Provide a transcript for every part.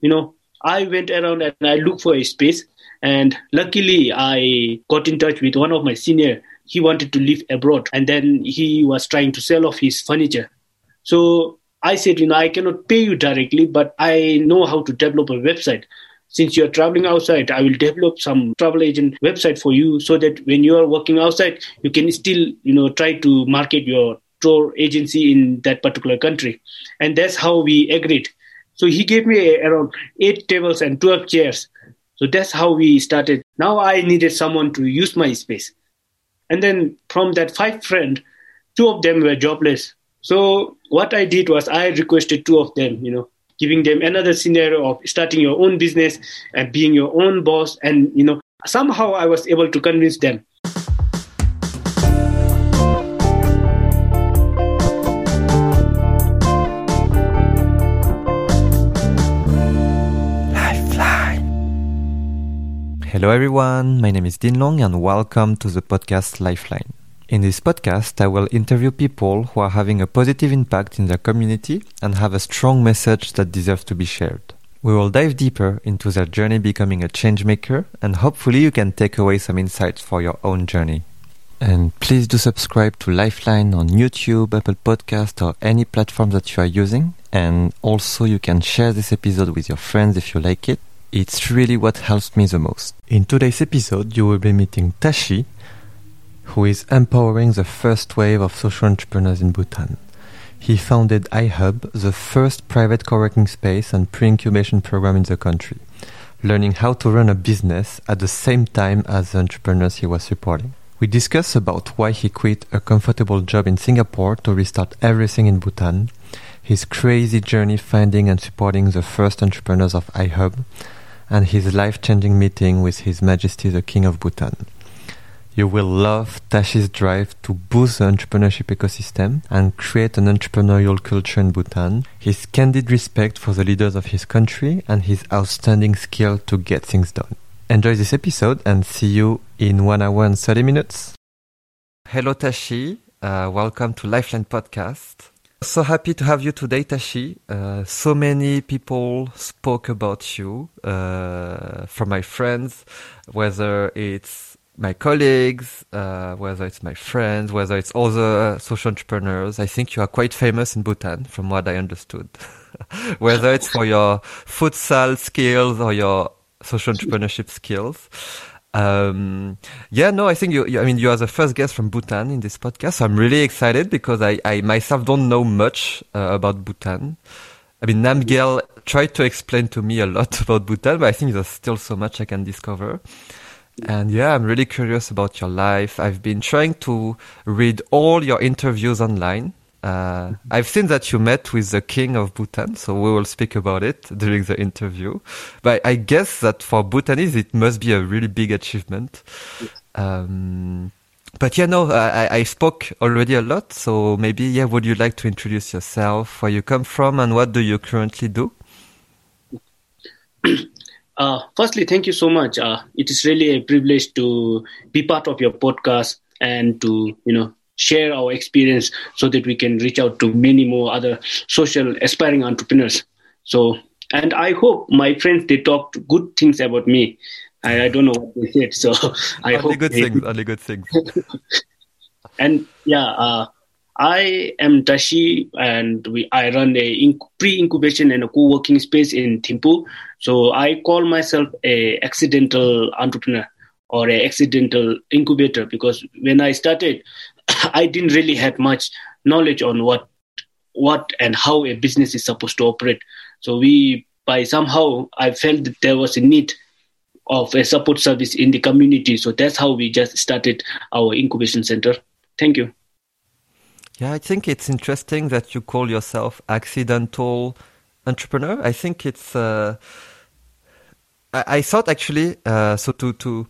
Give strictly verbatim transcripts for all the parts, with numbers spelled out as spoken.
you know, I went around and I looked for a space. And luckily, I got in touch with one of my senior. He wanted to live abroad. And then he was trying to sell off his furniture. So I said, you know, I cannot pay you directly, but I know how to develop a website. Since you're traveling outside, I will develop some travel agent website for you so that when you are working outside, you can still, you know, try to market your tour agency in that particular country. And that's how we agreed. So he gave me around eight tables and twelve chairs. So that's how we started. Now I needed someone to use my space. And then from that five friends, two of them were jobless. So what I did was I requested two of them, you know, giving them another scenario of starting your own business and being your own boss. And, you know, somehow I was able to convince them. Hello everyone, my name is Dean Long and welcome to the podcast Lifeline. In this podcast, I will interview people who are having a positive impact in their community and have a strong message that deserves to be shared. We will dive deeper into their journey becoming a changemaker, and hopefully you can take away some insights for your own journey. And please do subscribe to Lifeline on YouTube, Apple Podcasts or any platform that you are using. And also you can share this episode with your friends if you like it. It's really what helps me the most. In today's episode, you will be meeting Tashi, who is empowering the first wave of social entrepreneurs in Bhutan. He founded iHub, the first private co-working space and pre-incubation program in the country, learning how to run a business at the same time as the entrepreneurs he was supporting. We discuss about why he quit a comfortable job in Singapore to restart everything in Bhutan, his crazy journey finding and supporting the first entrepreneurs of iHub, and his life-changing meeting with His Majesty the King of Bhutan. You will love Tashi's drive to boost the entrepreneurship ecosystem and create an entrepreneurial culture in Bhutan, his candid respect for the leaders of his country, and his outstanding skill to get things done. Enjoy this episode and see you in one hour and thirty minutes. Hello Tashi, uh, welcome to Lifeline Podcast. So happy to have you today, Tashi. Uh, so many people spoke about you, uh, from my friends, whether it's my colleagues, uh, whether it's my friends, whether it's other social entrepreneurs. I think you are quite famous in Bhutan, from what I understood. Whether it's for your futsal skills or your social entrepreneurship skills. Um, yeah, no, I think you, you, I mean, you are the first guest from Bhutan in this podcast. So I'm really excited because I, I myself don't know much uh, about Bhutan. I mean, Namgyal tried to explain to me a lot about Bhutan, but I think there's still so much I can discover. And yeah, I'm really curious about your life. I've been trying to read all your interviews online. Uh, I've seen that you met with the King of Bhutan, so we will speak about it during the interview. But I guess that for Bhutanese, it must be a really big achievement. Um, but yeah, no, I, I spoke already a lot, so maybe, yeah, would you like to introduce yourself, where you come from, and what do you currently do? Uh, firstly, thank you so much. Uh, it is really a privilege to be part of your podcast and to, you know, share our experience so that we can reach out to many more other social aspiring entrepreneurs. So, and I hope my friends, they talked good things about me. I, I don't know what they said, so I only hope good they... things, only good things. And yeah, uh, I am Tashi, and we I run a inc- pre-incubation and a co-working space in Thimphu. So I call myself a accidental entrepreneur or a accidental incubator, because when I started, I didn't really have much knowledge on what what and how a business is supposed to operate. So we, by somehow, I felt that there was a need of a support service in the community. So that's how we just started our incubation center. Thank you. Yeah, I think it's interesting that you call yourself accidental entrepreneur. I think it's... Uh, I, I thought actually, uh, so to... to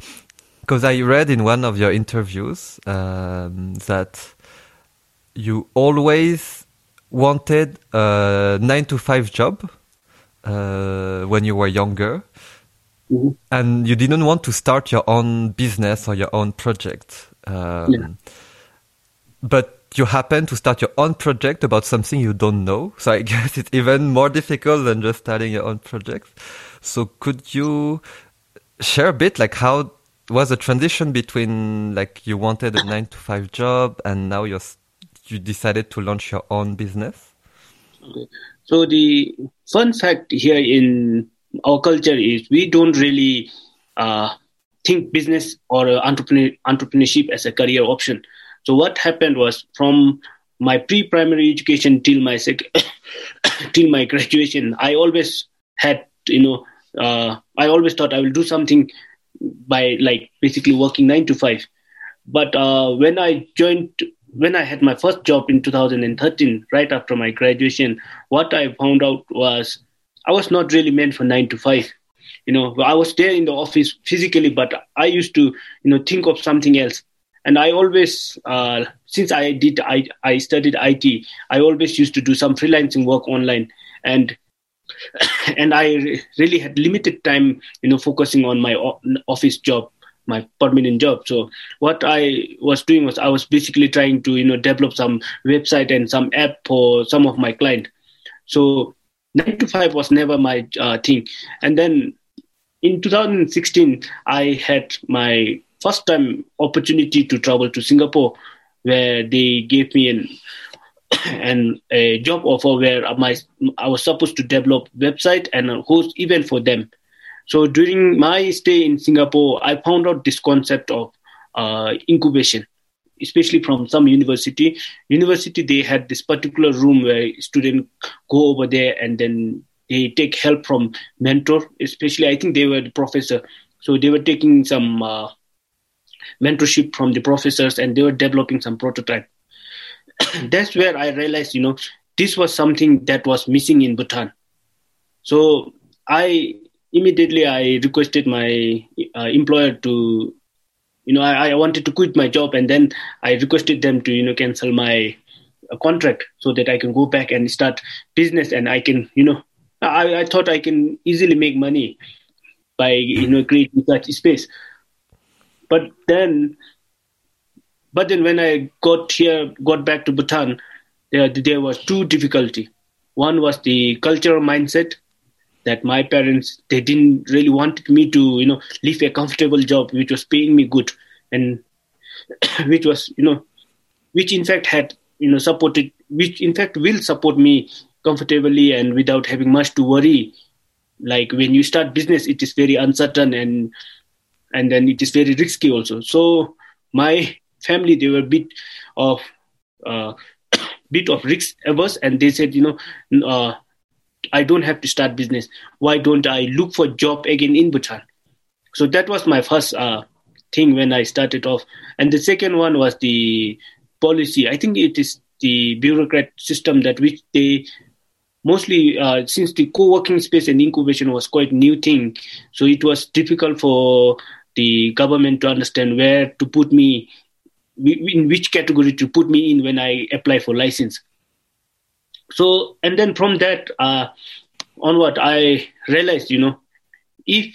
because I read in one of your interviews um, that you always wanted a nine to five job uh, when you were younger, mm-hmm. and you didn't want to start your own business or your own project. Um, yeah. But you happen to start your own project about something you don't know. So I guess it's even more difficult than just starting your own project. So could you share a bit like how was the transition between like you wanted a nine to five job and now you're, you decided to launch your own business? Okay. So the fun fact here in our culture is we don't really uh, think business or entrepreneur, entrepreneurship as a career option. So what happened was from my pre-primary education till my sec- till my graduation, I always had, you know, uh, I always thought I will do something by like basically working nine to five. But uh, when I joined, when I had my first job in two thousand thirteen, right after my graduation, what I found out was I was not really meant for nine to five. You know, I was there in the office physically, but I used to, you know, think of something else. And I always, uh, since I did, I, I studied I T, I always used to do some freelancing work online. And and I re- really had limited time, you know, focusing on my o- office job, my permanent job. So what I was doing was I was basically trying to, you know, develop some website and some app for some of my client. So nine to five was never my uh, thing. And then in two thousand sixteen, I had my first time opportunity to travel to Singapore, where they gave me an, an a job offer where my I was supposed to develop website and host event for them. So during my stay in Singapore, I found out this concept of uh, incubation, especially from some university. University, they had this particular room where students go over there and then they take help from mentor, especially I think they were the professor. So they were taking some uh, mentorship from the professors and they were developing some prototype. That's where I realized, you know, this was something that was missing in Bhutan. So I immediately I requested my uh, employer to, you know, I, I wanted to quit my job, and then I requested them to, you know, cancel my uh, contract so that I can go back and start business, and I can, you know, I, I thought I can easily make money by, you know, creating such space. But then, but then when I got here, got back to Bhutan, there, there was two difficulties. One was the cultural mindset that my parents, they didn't really want me to, you know, leave a comfortable job, which was paying me good and which was, you know, which in fact had, you know, supported, which in fact will support me comfortably and without having much to worry. Like when you start business, it is very uncertain and And then it is very risky also. So my family, they were a bit of uh, bit of risk averse, and they said, you know, uh, I don't have to start business. Why don't I look for a job again in Bhutan? So that was my first uh, thing when I started off. And the second one was the policy. I think it is the bureaucrat system that which they mostly uh, since the co-working space and incubation was quite new thing. So it was difficult for the government to understand where to put me, in which category to put me in when I apply for license. So, and then from that uh, onward, I realized, you know, if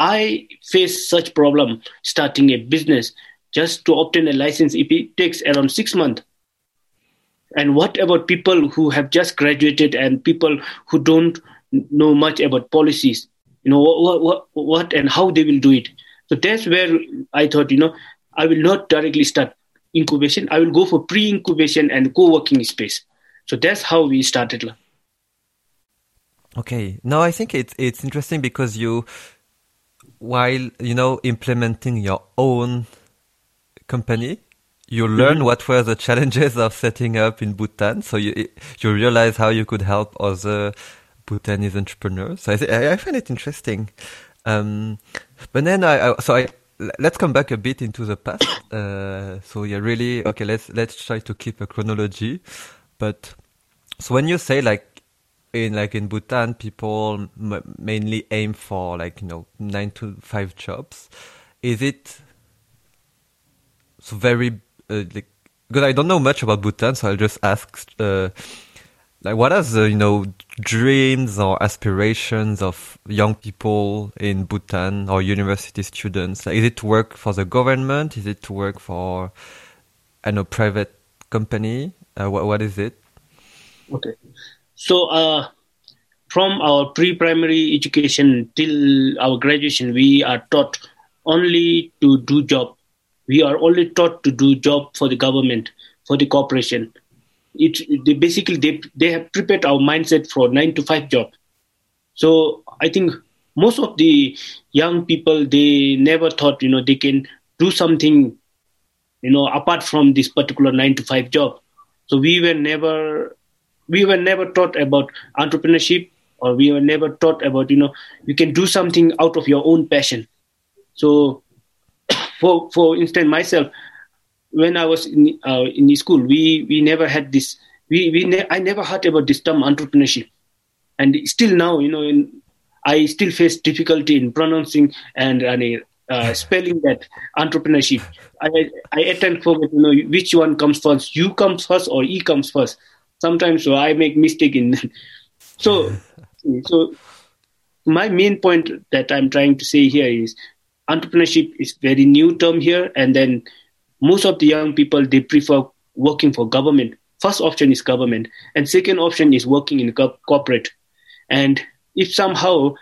I face such problem starting a business, just to obtain a license, if it takes around six months, and what about people who have just graduated and people who don't know much about policies, you know, what, what, what and how they will do it? So that's where I thought, you know, I will not directly start incubation. I will go for pre-incubation and co-working space. So that's how we started. Okay. Now I think it's it's interesting because you, while, you know, implementing your own company, you learn what were the challenges of setting up in Bhutan, so you you realize how you could help other Bhutanese entrepreneurs. So I th- I find it interesting. Um, but then I, I so I let's come back a bit into the past. Uh, so yeah, really okay. Let's let's try to keep a chronology. But so when you say like in like in Bhutan, people m- mainly aim for like, you know, nine to five jobs. Is it so very Uh, like, because I don't know much about Bhutan, so I'll just ask, uh, like, what are the, you know, dreams or aspirations of young people in Bhutan or university students? Like, is it to work for the government? Is it to work for, I know, private company? Uh, what, what is it? Okay. So uh, from our pre-primary education till our graduation, we are taught only to do job. We are only taught to do job for the government, for the corporation. It they basically they they have prepared our mindset for nine to five job. So I think most of the young people, they never thought, you know, they can do something, you know, apart from this particular nine to five job. So we were never we were never taught about entrepreneurship, or we were never taught about, you know, you can do something out of your own passion. So for for instance, myself, when I was in uh, in the school, we, we never had this. We we ne- I never heard about this term entrepreneurship, and still now, you know, in, I still face difficulty in pronouncing and and uh, spelling that entrepreneurship. I I attempt for you know which one comes first, U comes first or E comes first. Sometimes so I make mistake in that. So so my main point that I'm trying to say here is entrepreneurship is very new term here, and then. Most of the young people, they prefer working for government. First option is government. And second option is working in co- corporate. And if somehow,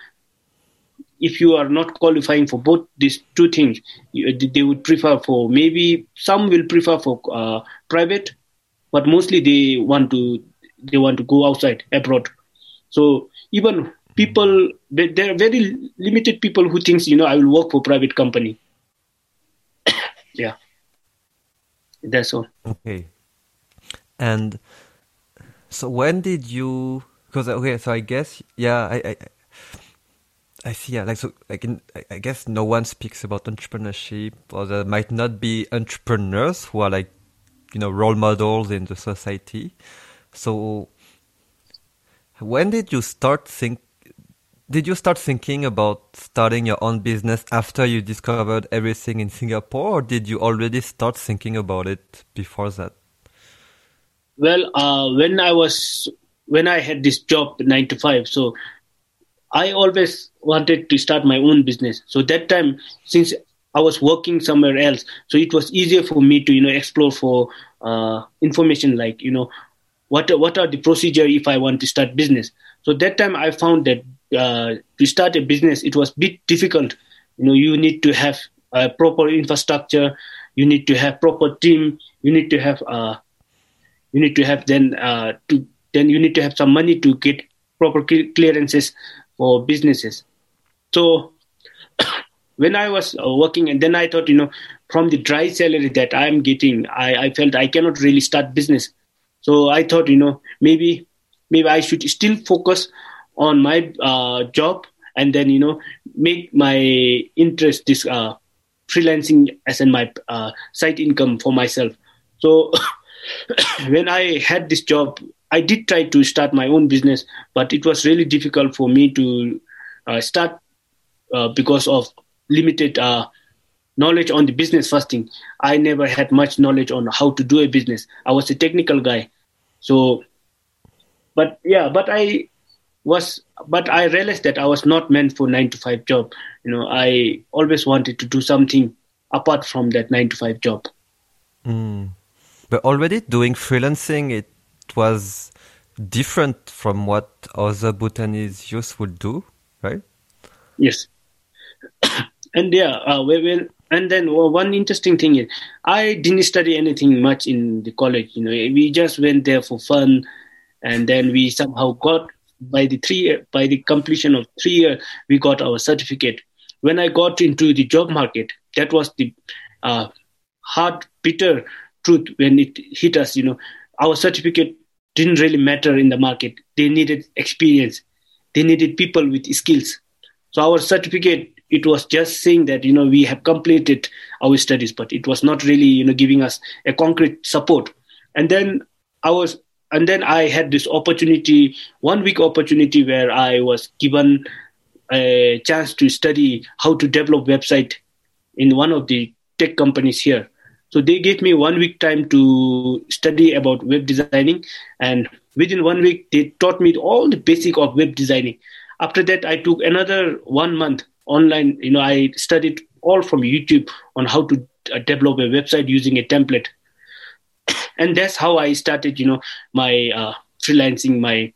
if you are not qualifying for both these two things, you, they would prefer for maybe some will prefer for uh, private, but mostly they want to they want to go outside, abroad. So even people, there are very limited people who thinks, you know, I will work for private company. Yeah. That's all. Okay. And so when did you, because, okay, so I guess, yeah, I, I, I see, yeah, like, so, like, in, I guess no one speaks about entrepreneurship, or there might not be entrepreneurs who are like, you know, role models in the society. So when did you start think, did you start thinking about starting your own business after you discovered everything in Singapore, or did you already start thinking about it before that? Well, uh, when I was, when I had this job nine to five, so I always wanted to start my own business. So that time, since I was working somewhere else, so it was easier for me to, you know, explore for uh, information like, you know, what, what are the procedure if I want to start business? So that time I found that Uh, to start a business, it was a bit difficult. You know, you need to have a proper infrastructure. You need to have proper team. You need to have, uh, you need to have then, uh, to then you need to have some money to get proper clearances for businesses. So when I was uh, working, and then I thought, you know, from the dry salary that I'm getting, I, I felt I cannot really start business. So I thought, you know, maybe maybe I should still focus on my uh, job, and then, you know, make my interest this uh, freelancing as in my uh, side income for myself. So when I had this job, I did try to start my own business, but it was really difficult for me to uh, start uh, because of limited uh, knowledge on the business first thing. I never had much knowledge on how to do a business. I was a technical guy. So, but yeah, but I... was but I realized that I was not meant for nine to five job. You know, I always wanted to do something apart from that nine to five job. Mm. But already doing freelancing, it was different from what other Bhutanese youth would do, right? Yes. and yeah, uh, we will. And then one interesting thing is, I didn't study anything much in the college. You know, we just went there for fun, and then we somehow got. By the three, by the completion of three years, we got our certificate. When I got into the job market, that was the uh, hard, bitter truth when it hit us. You know, our certificate didn't really matter in the market. They needed experience. They needed people with skills. So our certificate, it was just saying that, you know, we have completed our studies, but it was not really, you know, giving us a concrete support. And then I was. And then I had this opportunity, one week opportunity where I was given a chance to study how to develop website in one of the tech companies here. So they gave me one week time to study about web designing. And within one week, they taught me all the basic of web designing. After that, I took another one month online. You know, I studied all from YouTube on how to develop a website using a template. And that's how I started, you know, my uh, freelancing, my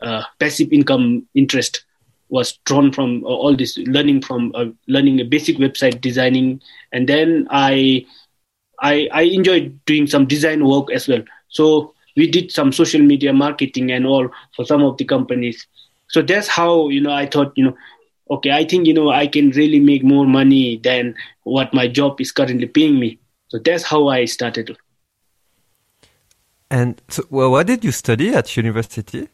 uh, passive income interest was drawn from uh, all this learning from uh, learning a basic website designing. And then I, I I enjoyed doing some design work as well. So we did some social media marketing and all for some of the companies. So that's how, you know, I thought, you know, okay, I think, you know, I can really make more money than what my job is currently paying me. So that's how I started. And so, well, what did you study at university?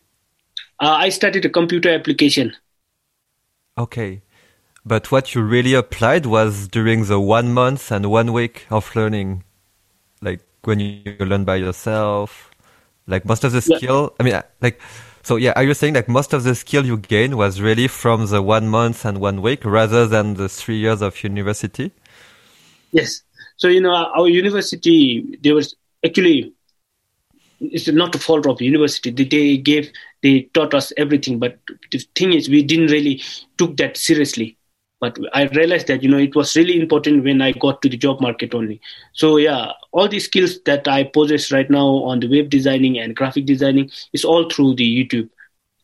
Uh, I studied a computer application. Okay. But what you really applied was during the one month and one week of learning, like when you learn by yourself, like most of the skill, yeah. I mean, like... So yeah, are you saying like most of the skill you gained was really from the one month and one week rather than the three years of university? Yes. So, you know, our university, there was actually, it's not the fault of university. They gave, they taught us everything. But the thing is, we didn't really took that seriously. But I realized that, you know, it was really important when I got to the job market only. So yeah, all the skills that I possess right now on the web designing and graphic designing is all through the YouTube.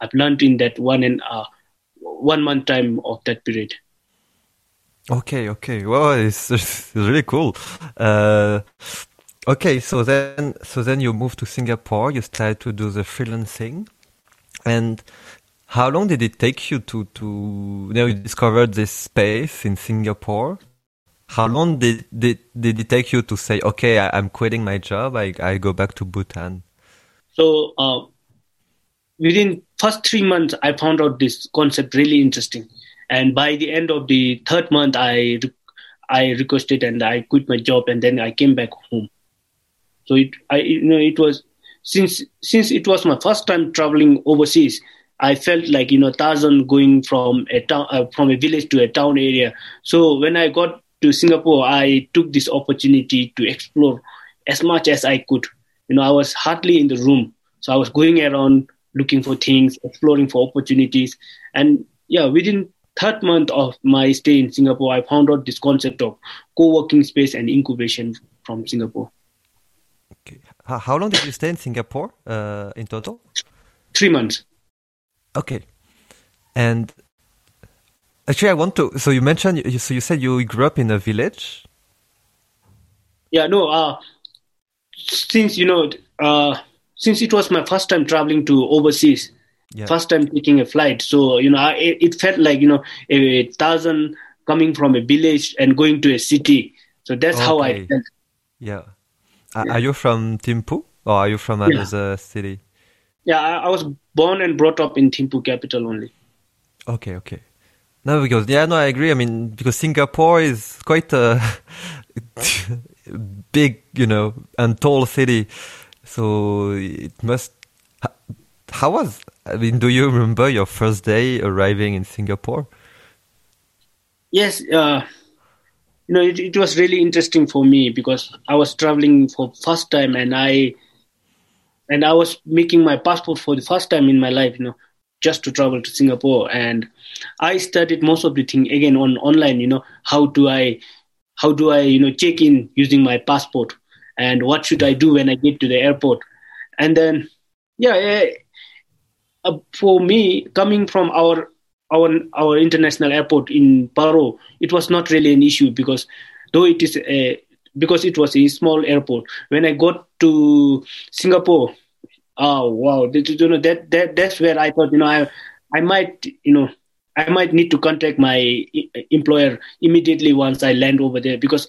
I've learned in that one and uh, one month time of that period. Okay, okay. Well, it's, it's really cool. Uh, okay, so then, so then you moved to Singapore. You started to do the freelancing, and how long did it take you to, to, you know, you discovered this space in Singapore? How long did, did, did it take you to say, okay, I, I'm quitting my job, I, I go back to Bhutan? So uh, within first three months, I found out this concept really interesting. And by the end of the third month, I, I requested and I quit my job and then I came back home. So it, I, you know, it was, since, since it was my first time traveling overseas, I felt like, you know, Tarzan going from a town, uh, from a village to a town area. So when I got to Singapore, I took this opportunity to explore as much as I could. You know, I was hardly in the room. So I was going around looking for things, exploring for opportunities. And yeah, within third month of my stay in Singapore, I found out this concept of co-working space and incubation from Singapore. Okay. How long did you stay in Singapore uh, in total? Three months. Okay. And actually, I want to, so you mentioned, you, so you said you grew up in a village? Yeah, no, uh, since, you know, uh, since it was my first time traveling to overseas, yeah. First time taking a flight. So, you know, I, it felt like, you know, a thousand coming from a village and going to a city. So that's okay. How I felt. Yeah. yeah. Are you from Thimphu or are you from another yeah. city? Yeah, I, I was born and brought up in Thimphu capital only. Okay, okay. No, because, yeah, no, I agree. I mean, because Singapore is quite a big, you know, and tall city. So it must, how was, I mean, do you remember your first day arriving in Singapore? Yes, uh, you know, it, it was really interesting for me because I was traveling for first time and I, And I was making my passport for the first time in my life, you know, just to travel to Singapore. And I studied most of the thing again on online, you know, how do I, how do I, you know, check in using my passport and what should I do when I get to the airport? And then, yeah, uh, for me, coming from our, our, our international airport in Paro, it was not really an issue because though it is a, because it was a small airport. When I got to Singapore, oh wow, you know that that that's where I thought, you know, I I might, you know, I might need to contact my employer immediately once I land over there because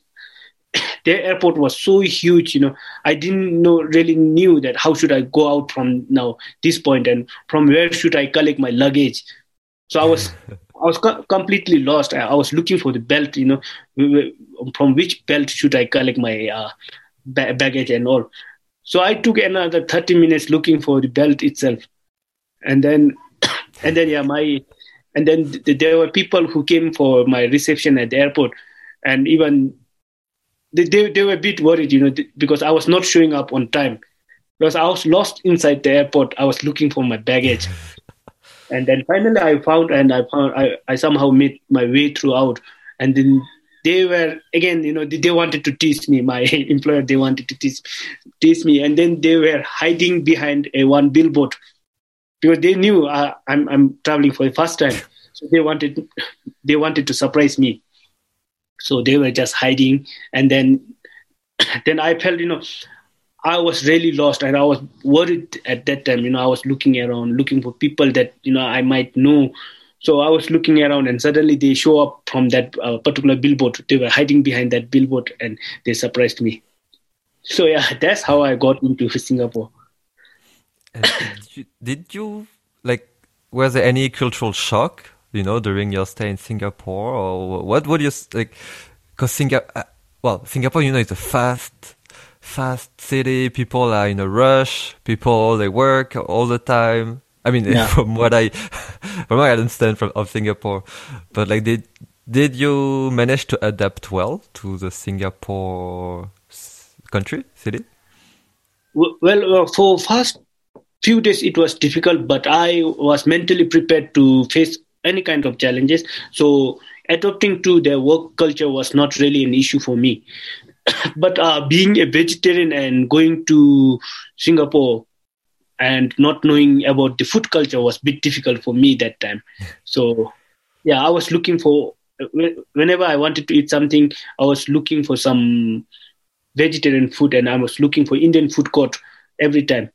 their airport was so huge. You know, I didn't know really knew that how should I go out from now this point and from where should I collect my luggage. So I was. I was completely lost. I was looking for the belt, you know, from which belt should I collect my uh, baggage and all. So I took another thirty minutes looking for the belt itself. And then, and then, yeah, my, and then th- there were people who came for my reception at the airport. And even they, they, they were a bit worried, you know, th- because I was not showing up on time. Because I was lost inside the airport. I was looking for my baggage. And then finally I found and I found I, I somehow made my way throughout. And then they were, again, you know, they wanted to tease me, my employer, they wanted to tease, tease me. And then they were hiding behind a one billboard because they knew uh, I'm, I'm traveling for the first time. So they wanted, they wanted to surprise me. So they were just hiding. And then, then I felt, you know, I was really lost and I was worried at that time. You know, I was looking around, looking for people that, you know, I might know. So I was looking around and suddenly they show up from that uh, particular billboard. They were hiding behind that billboard and they surprised me. So yeah, that's how I got into Singapore. And did, you, did you, like, was there any cultural shock, you know, during your stay in Singapore? Or what would you, like, because Singapore, uh, well, Singapore, you know, it's a fast... fast city, people are in a rush, people, they work all the time. I mean, yeah. from what I from what I understand from of Singapore. But like, did did you manage to adapt well to the Singapore country, city? Well, uh, for first few days it was difficult, but I was mentally prepared to face any kind of challenges. So adapting to their work culture was not really an issue for me. But uh, being a vegetarian and going to Singapore and not knowing about the food culture was a bit difficult for me that time. So, yeah, I was looking for, whenever I wanted to eat something, I was looking for some vegetarian food and I was looking for Indian food court every time.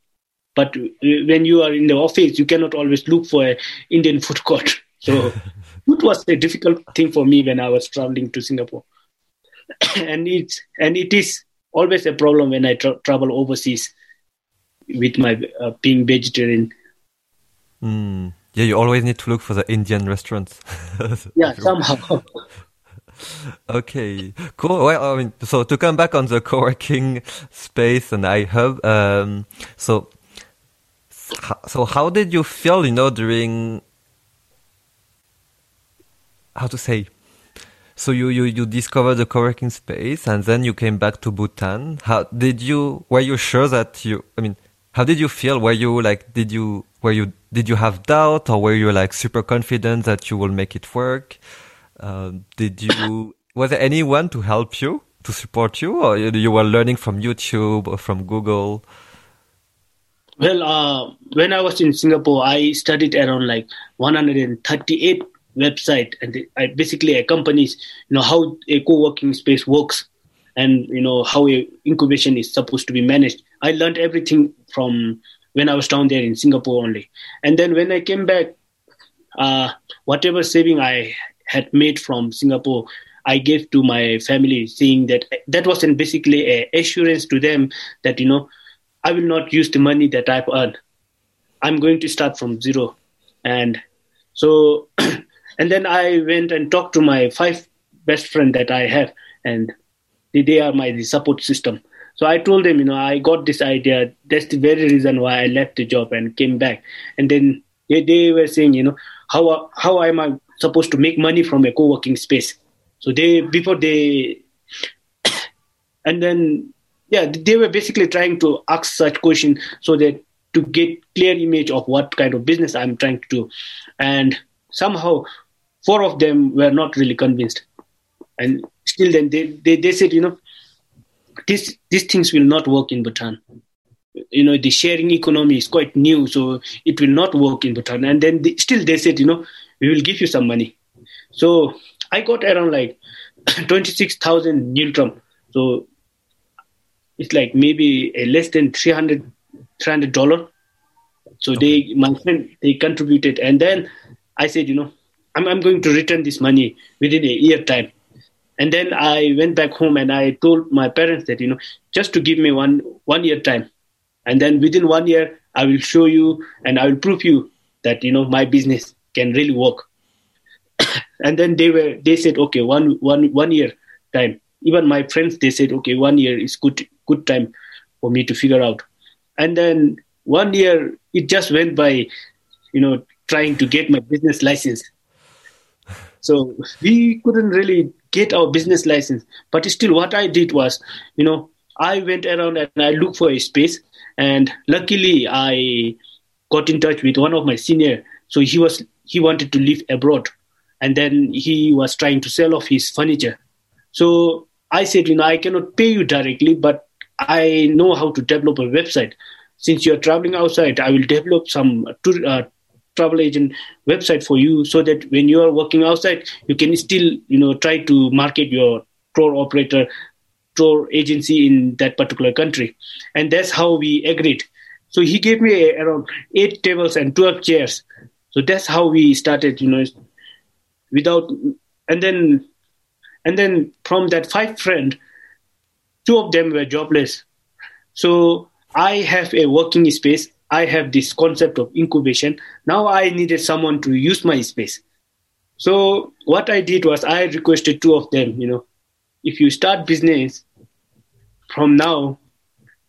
But when you are in the office, you cannot always look for an Indian food court. So food was a difficult thing for me when I was traveling to Singapore. And it's and it is always a problem when I tra- travel overseas with my uh, being vegetarian. Mm. Yeah, you always need to look for the Indian restaurants. Yeah, somehow. Okay, cool. Well, I mean, so to come back on the co-working space and iHub, um, so so how did you feel? You know, during how to say. So you, you, you discovered the co-working space and then you came back to Bhutan. How did you, were you sure that you, I mean, how did you feel? Were you like, did you, were you, did you have doubt or were you like super confident that you will make it work? Um, did you, was there anyone to help you, to support you, or you, you were learning from YouTube or from Google? Well, uh, when I was in Singapore, I studied around like one hundred thirty-eight website, and I basically accompanies, you know, how a co-working space works and, you know, how a incubation is supposed to be managed. I learned everything from when I was down there in Singapore only. And then when I came back, uh, whatever saving I had made from Singapore, I gave to my family, saying that that was basically an assurance to them that, you know, I will not use the money that I've earned. I'm going to start from zero. And so... And then I went and talked to my five best friends that I have, and they are my the support system. So I told them, you know, I got this idea. That's the very reason why I left the job and came back. And then they, they were saying, you know, how how am I supposed to make money from a co-working space? So they, before they, and then, yeah, they were basically trying to ask such questions so that to get clear image of what kind of business I'm trying to do. And somehow, four of them were not really convinced. And still then they, they, they said, you know, this, these things will not work in Bhutan. You know, the sharing economy is quite new, so it will not work in Bhutan. And then they, still they said, you know, we will give you some money. So I got around like twenty-six thousand niltram. So it's like maybe a less than three hundred dollars. three hundred dollars. So okay. they, my friend, they contributed. And then I said, you know, I'm, I'm going to return this money within a year time. And then I went back home and I told my parents that, you know, just to give me one, one year time. And then within one year, I will show you and I will prove you that, you know, my business can really work. And then they were, they said, okay, one, one, one year time. Even my friends, they said, okay, one year is good, good time for me to figure out. And then one year, it just went by, you know, trying to get my business license. So we couldn't really get our business license. But still what I did was, you know, I went around and I looked for a space. And luckily I got in touch with one of my senior. So he was he wanted to live abroad. And then he was trying to sell off his furniture. So I said, you know, I cannot pay you directly, but I know how to develop a website. Since you're traveling outside, I will develop some tour, uh, travel agent website for you so that when you are working outside, you can still, you know, try to market your tour operator, tour agency in that particular country. And that's how we agreed. So he gave me around eight tables and twelve chairs. So that's how we started, you know, without, and then, and then from that five friend, two of them were jobless. So I have a working space. I have this concept of incubation. Now I needed someone to use my space. So what I did was I requested two of them, you know, if you start business from now,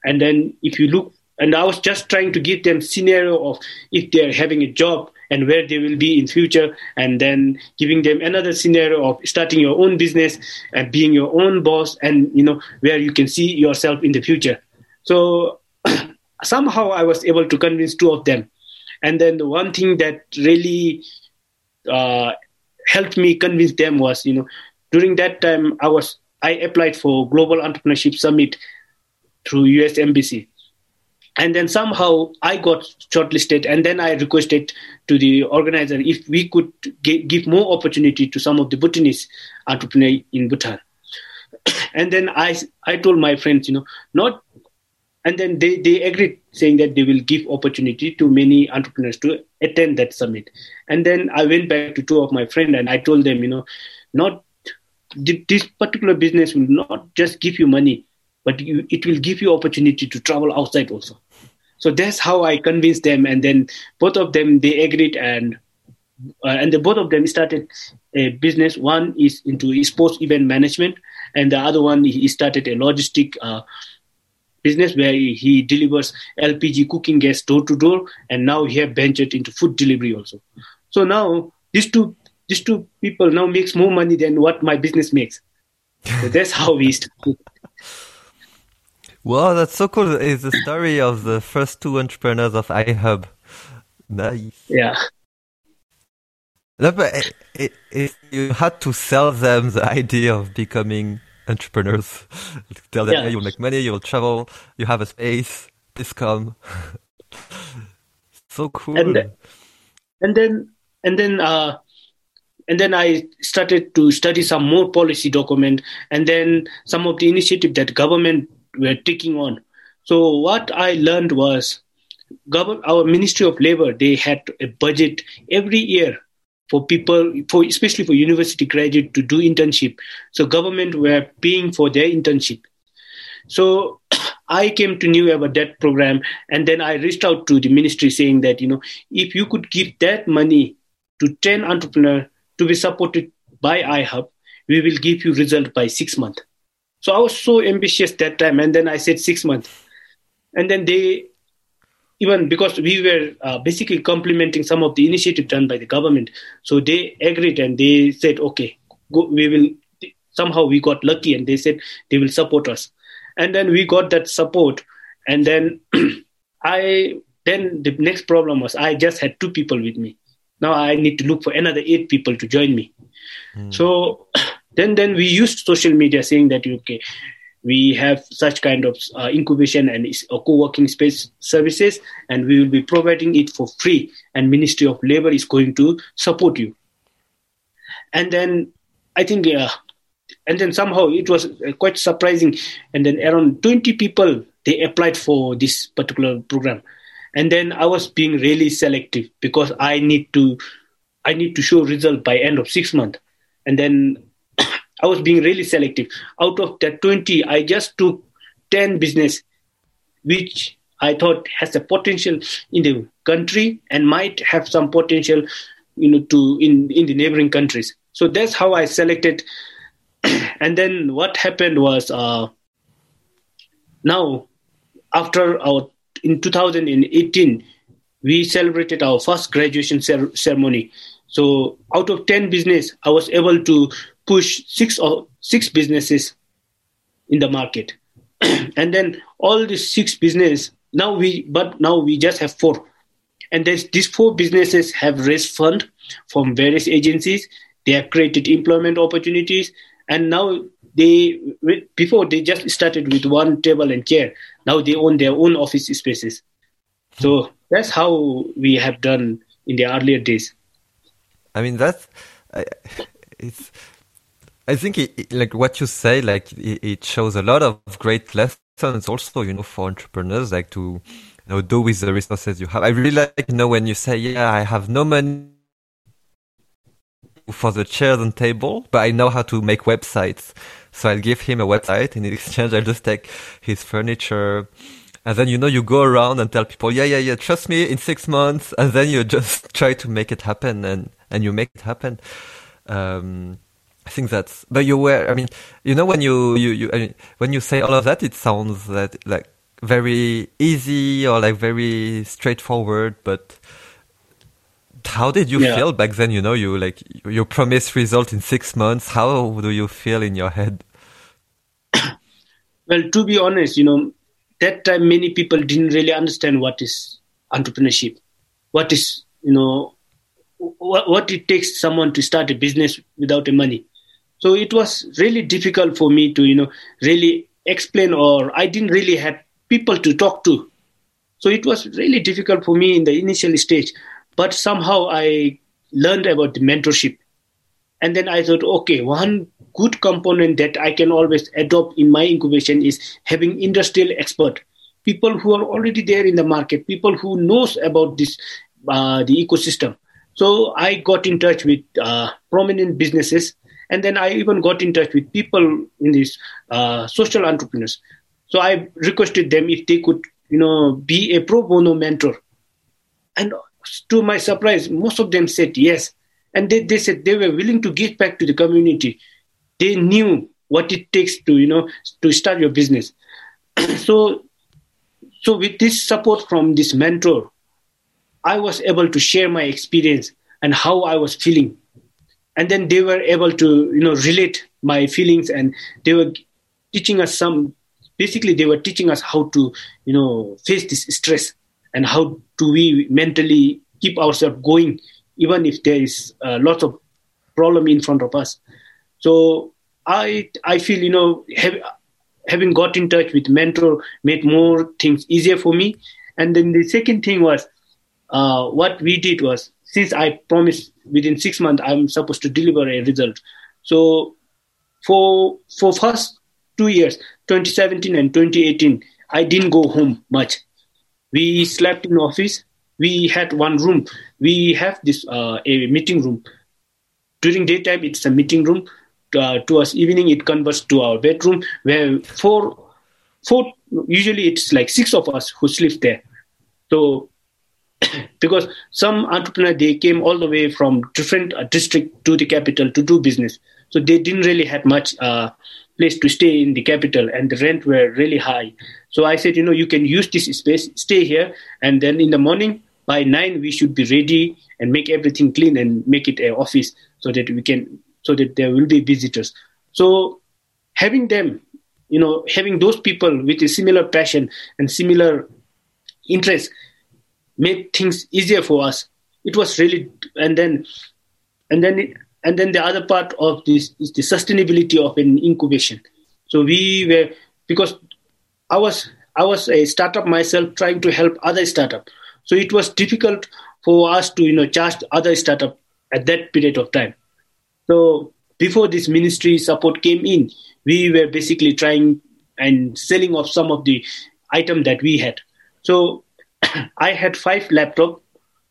and then if you look, and I was just trying to give them scenario of if they're having a job and where they will be in future, and then giving them another scenario of starting your own business and being your own boss and, you know, where you can see yourself in the future. So somehow I was able to convince two of them. And then the one thing that really uh, helped me convince them was, you know, during that time I was I applied for Global Entrepreneurship Summit through U S Embassy. And then somehow I got shortlisted, and then I requested to the organizer if we could g- give more opportunity to some of the Bhutanese entrepreneurs in Bhutan. And then I, I told my friends, you know, not, and then they, they agreed saying that they will give opportunity to many entrepreneurs to attend that summit. And then I went back to two of my friends and I told them, you know, not this particular business will not just give you money, but you, it will give you opportunity to travel outside also. So that's how I convinced them. And then both of them, they agreed, and uh, and the both of them started a business. One is into sports event management, and the other one, he started a logistic uh, business where he delivers L P G cooking gas door to door. And now he have ventured into food delivery also. So now these two these two people now makes more money than what my business makes. So that's how we started. Wow, that's so cool. It's the story of the first two entrepreneurs of iHub. Nice. Yeah. No, but it, it, it, you had to sell them the idea of becoming entrepreneurs. Tell them, yeah. Hey, you'll make money, you'll travel, you have a space, please come. So cool. And, and then, and then, uh, And then I started to study some more policy document, and then some of the initiative that government were taking on. So what I learned was government, our Ministry of Labour, they had a budget every year for people, for especially for university graduate to do internship. So government were paying for their internship. So I came to know about that program, and then I reached out to the ministry saying that, you know, if you could give that money to ten entrepreneurs to be supported by iHub, we will give you result by six months. So I was so ambitious that time, and then I said six months. And then they, even because we were uh, basically complementing some of the initiative done by the government, so they agreed and they said, okay, go, we will, somehow we got lucky and they said they will support us. And then we got that support. And then I, then the next problem was I just had two people with me. Now I need to look for another eight people to join me. Mm. So then, then we used social media saying that, okay, we have such kind of uh, incubation and uh, co-working space services, and we will be providing it for free, and Ministry of Labour is going to support you. And then I think, uh, and then somehow it was uh, quite surprising. And then around twenty people, they applied for this particular program. And then I was being really selective because I need to, I need to show result by end of six months. And then I was being really selective. Out of that twenty, I just took ten business, which I thought has a potential in the country and might have some potential, you know, to in, in the neighboring countries. So that's how I selected. And then what happened was, uh, now after our in two thousand eighteen, we celebrated our first graduation cer- ceremony. So out of ten business, I was able to push six or six businesses in the market. And then all these six business, now we, but now we just have four. And these four businesses have raised fund from various agencies. They have created employment opportunities. And now they, before they just started with one table and chair. Now they own their own office spaces. So that's how we have done in the earlier days. I mean, that's, I, it's, I think it, it, like what you say, like it, it shows a lot of great lessons also, you know, for entrepreneurs, like to, you know, do with the resources you have. I really like, you know, when you say, yeah, I have no money for the chairs and table, but I know how to make websites. So I'll give him a website, and in exchange, I'll just take his furniture. And then, you know, you go around and tell people, yeah, yeah, yeah, trust me, in six months. And then you just try to make it happen, and, and you make it happen. Um, I think that's, but you were, I mean, you know, when you, you, you I mean, when you say all of that, it sounds that like very easy or like very straightforward, but how did you yeah. feel back then? You know, you like you promised result in six months. How do you feel in your head? Well, to be honest, you know, that time many people didn't really understand what is entrepreneurship, what is, you know, what, what it takes someone to start a business without the money. So it was really difficult for me to, you know, really explain, or I didn't really have people to talk to. So it was really difficult for me in the initial stage. But somehow I learned about the mentorship. And then I thought, okay, one good component that I can always adopt in my incubation is having industrial expert, people who are already there in the market, people who knows about this, uh, the ecosystem. So I got in touch with uh, prominent businesses. And then I even got in touch with people in this uh, social entrepreneurs. So I requested them if they could, you know, be a pro bono mentor. And to my surprise, most of them said yes. And they, they said they were willing to give back to the community. They knew what it takes to, you know, to start your business. so, so with this support from this mentor, I was able to share my experience and how I was feeling. And then they were able to, you know, relate my feelings, and they were teaching us some, basically they were teaching us how to, you know, face this stress. And how do we mentally keep ourselves going, even if there is a lot of problem in front of us? So I I feel, you know, have, having got in touch with mentor made more things easier for me. And then the second thing was, uh, what we did was, since I promised within six months I'm supposed to deliver a result. So for for first two years, twenty seventeen and twenty eighteen, I didn't go home much. We slept in office. We had one room. We have this uh, a meeting room. During daytime, it's a meeting room. Uh, towards evening, it converts to our bedroom, where four, four. Usually, it's like six of us who sleep there. So, because some entrepreneurs, they came all the way from different uh, district to the capital to do business, so they didn't really have much uh, place to stay in the capital, and the rent were really high. So I said, you know, you can use this space, stay here, and then in the morning, by nine, we should be ready and make everything clean and make it an office so that we can, so that there will be visitors. So having them, you know, having those people with a similar passion and similar interest made things easier for us. It was really, and then, and then, it, and then the other part of this is the sustainability of an incubation. So we were, because I was I was a startup myself, trying to help other startup. So it was difficult for us to, you know, charge other startup at that period of time. So before this ministry support came in, we were basically trying and selling off some of the item that we had. So I had five laptops.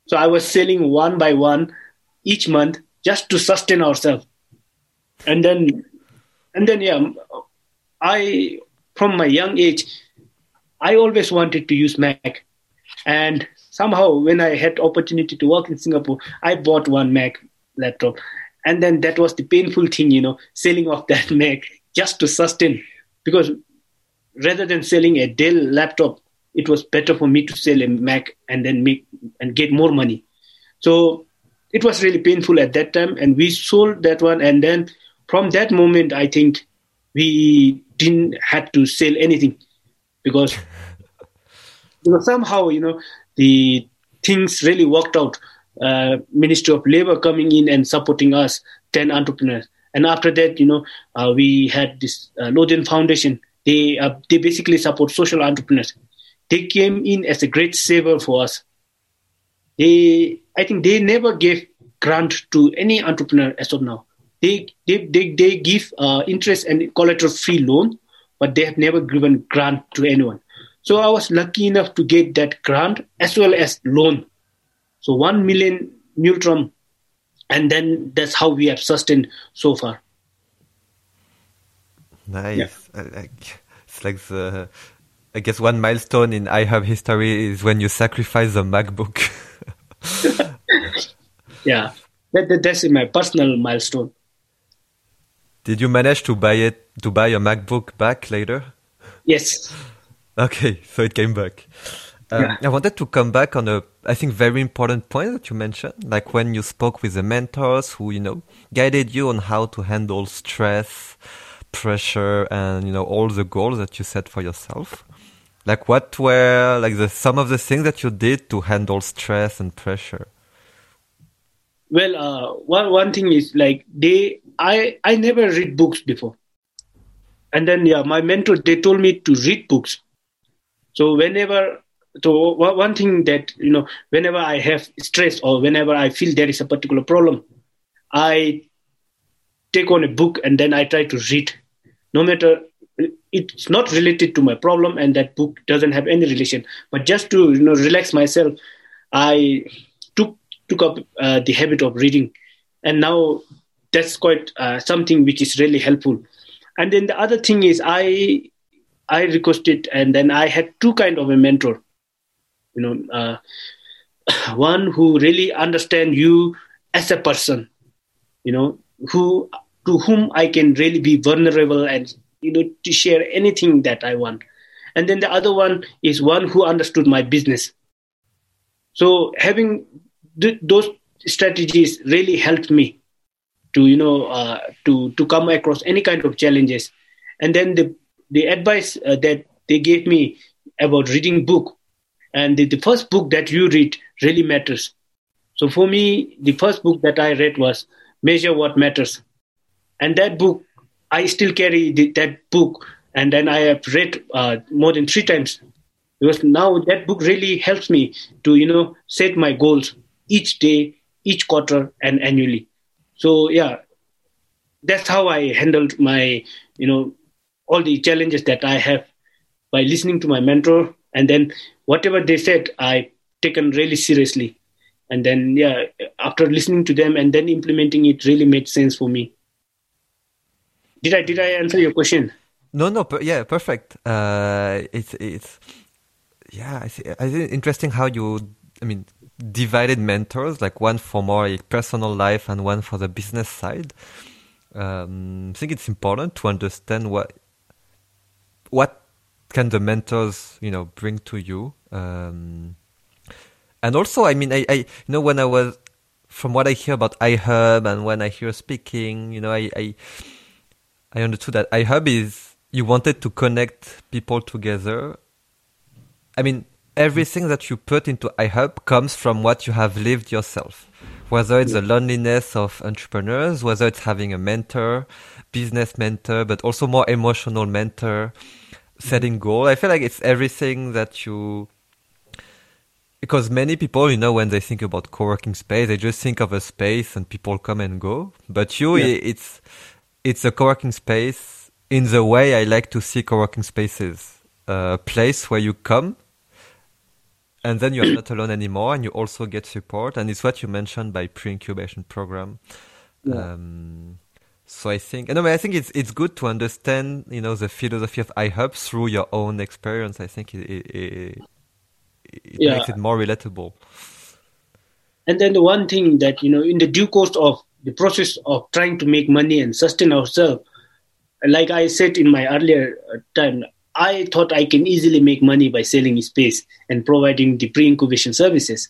So I was selling one by one each month just to sustain ourselves. And then, and then yeah, I... From my young age, I always wanted to use Mac. And somehow when I had opportunity to work in Singapore, I bought one Mac laptop. And then that was the painful thing, you know, selling off that Mac just to sustain. Because rather than selling a Dell laptop, it was better for me to sell a Mac and then make and get more money. So it was really painful at that time. And we sold that one. And then from that moment, I think we didn't have to sell anything, because you know, somehow, you know, the things really worked out. Uh, Ministry of Labour coming in and supporting us, ten entrepreneurs. And after that, you know, uh, we had this uh, Loden Foundation. They uh, they basically support social entrepreneurs. They came in as a great saver for us. They, I think they never gave grant to any entrepreneur as of now. They they they, they give uh, interest and collateral-free loan, but they have never given grant to anyone. So I was lucky enough to get that grant as well as loan. So one million Neutrum, and then that's how we have sustained so far. Nice. Yeah. I like, it's like the, I guess one milestone in iHub history is when you sacrifice the MacBook. Yeah, that, that, that's my personal milestone. Did you manage to buy it to buy a MacBook back later? Yes. Okay, so it came back. Um, yeah. I wanted to come back on a, I think, very important point that you mentioned, like when you spoke with the mentors who, you know, guided you on how to handle stress, pressure, and, you know, all the goals that you set for yourself. Like what were like the some of the things that you did to handle stress and pressure? Well, uh, one one thing is like they, I I never read books before, and then yeah, my mentor they told me to read books. So whenever, so one thing that, you know, whenever I have stress or whenever I feel there is a particular problem, I take on a book and then I try to read. No matter, it's not related to my problem and that book doesn't have any relation. But just to, you know, relax myself, I took took up uh, the habit of reading. And now that's quite uh, something which is really helpful. And then the other thing is I I requested, and then I had two kind of a mentor. You know, uh, one who really understand you as a person, you know, who to whom I can really be vulnerable and, you know, to share anything that I want. And then the other one is one who understood my business. So having th- those strategies really helped me to, you know, uh, to, to come across any kind of challenges. And then the, the advice uh, that they gave me about reading book, and the, the first book that you read really matters. So for me, the first book that I read was Measure What Matters. And that book, I still carry the, that book. And then I have read uh, more than three times. Because now that book really helps me to, you know, set my goals each day, each quarter, and annually. So, yeah, that's how I handled my, you know, all the challenges that I have by listening to my mentor. And then whatever they said, I taken really seriously. And then, yeah, after listening to them and then implementing it really made sense for me. Did I did I answer your question? No, no, per- yeah, perfect. Uh, it's it's yeah, I see. I think interesting how you, I mean, divided mentors, like one for more like, personal life and one for the business side. Um, I think it's important to understand what what can the mentors, you know, bring to you. Um, And also, I mean, I, I, you know, when I was, from what I hear about iHub and when I hear speaking, you know, I, I, I understood that iHub is, you wanted to connect people together. I mean, everything that you put into iHub comes from what you have lived yourself, whether it's the loneliness of entrepreneurs, whether it's having a mentor, business mentor, but also more emotional mentor, setting goal. I feel like it's everything that you, because many people, you know, when they think about co-working space, they just think of a space and people come and go. But you, yeah. it's it's a co-working space in the way I like to see co-working spaces. A place where you come and then you're not alone anymore and you also get support. And it's what you mentioned by pre-incubation program. Yeah. Um, so I think, and I mean, I think it's it's good to understand, you know, the philosophy of iHub through your own experience. I think it... it, it It yeah. makes it more relatable. And then the one thing that, you know, in the due course of the process of trying to make money and sustain ourselves, like I said in my earlier time, I thought I can easily make money by selling space and providing the pre-incubation services.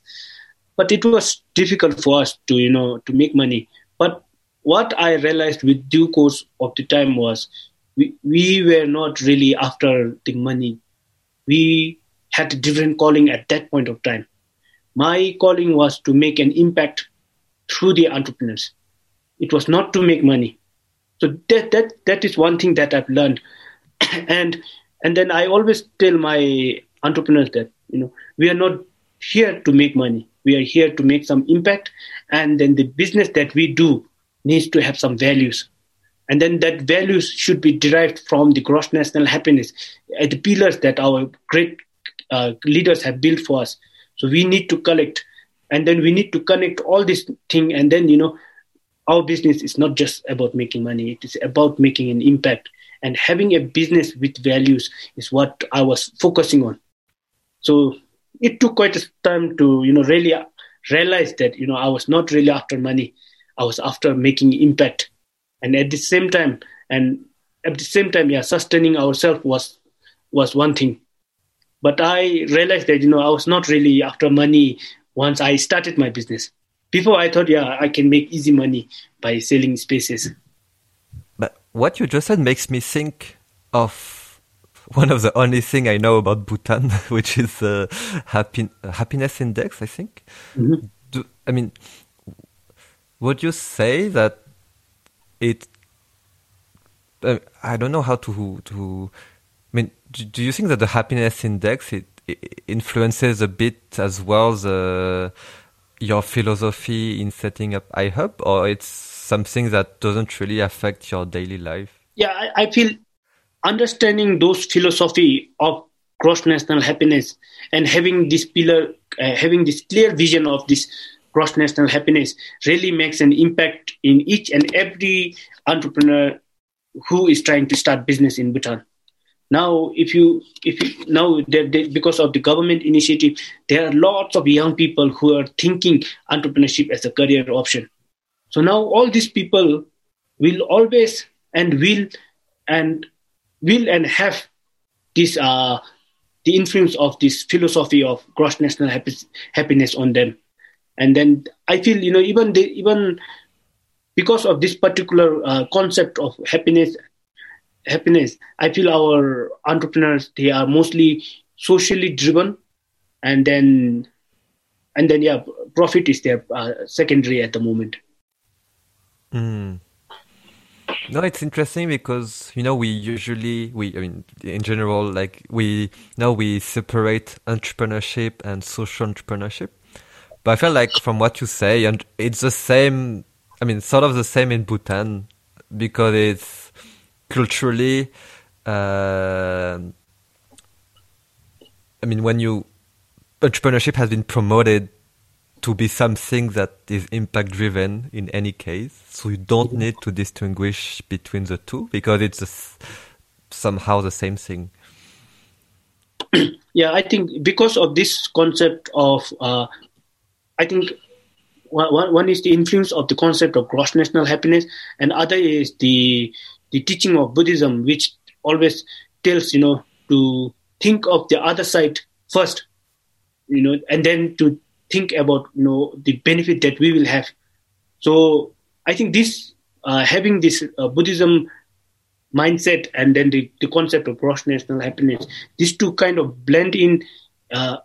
But it was difficult for us to, you know, to make money. But what I realized with due course of the time was we, we were not really after the money. We had a different calling at that point of time. My calling was to make an impact through the entrepreneurs. It was not to make money. So that that that is one thing that I've learned. And and then I always tell my entrepreneurs that, you know, we are not here to make money. We are here to make some impact. And then the business that we do needs to have some values. And then that values should be derived from the gross national happiness, the pillars that our great uh, leaders have built for us. So we need to collect, and then we need to connect all this thing. And then, you know, our business is not just about making money. It is about making an impact, and having a business with values is what I was focusing on. So it took quite a time to, you know, really realize that, you know, I was not really after money. I was after making impact. And at the same time, and at the same time, yeah, sustaining ourselves was was one thing. But I realized that, you know, I was not really after money once I started my business. Before I thought, yeah, I can make easy money by selling spaces. But what you just said makes me think of one of the only thing I know about Bhutan, which is the happy, happiness index, I think. Mm-hmm. Do, I mean, would you say that It, uh, I don't know how to, to, I mean, do, do you think that the happiness index, it, it influences a bit as well the, your philosophy in setting up iHub, or it's something that doesn't really affect your daily life? Yeah, I, I feel understanding those philosophy of gross national happiness and having this pillar, uh, having this clear vision of this gross national happiness really makes an impact in each and every entrepreneur who is trying to start business in Bhutan. Now, if you, if you, now they, they, because of the government initiative, there are lots of young people who are thinking entrepreneurship as a career option. So now all these people will always and will and will and have this uh, the influence of this philosophy of gross national happiness, happiness on them. And then I feel, you know, even the, even because of this particular uh, concept of happiness, happiness, I feel our entrepreneurs, they are mostly socially driven, and then, and then yeah, profit is their uh, secondary at the moment. Mm. No, it's interesting because, you know, we usually, we, I mean, in general, like we, now we separate entrepreneurship and social entrepreneurship. But I feel like from what you say, and it's the same, I mean, sort of the same in Bhutan, because it's culturally, uh, I mean, when you, entrepreneurship has been promoted to be something that is impact driven in any case. So you don't need to distinguish between the two because it's a, somehow the same thing. Yeah, I think because of this concept of, uh, I think one, one is the influence of the concept of gross national happiness, and other is the the teaching of Buddhism, which always tells, you know, to think of the other side first, you know, and then to think about, you know, the benefit that we will have. So I think this uh, having this uh, Buddhism mindset and then the, the concept of gross national happiness, these two kind of blend in, uh,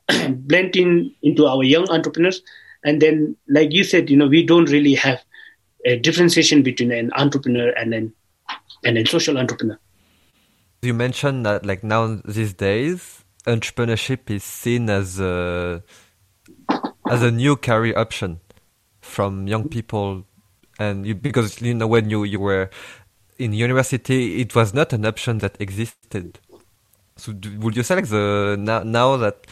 blend in into our young entrepreneurs. And then, like you said, you know, we don't really have a differentiation between an entrepreneur and an and a social entrepreneur. You mentioned that, like now these days, entrepreneurship is seen as a as a new career option from young people, and you, because you know when you, you were in university, it was not an option that existed. So, do, would you say like the now, now that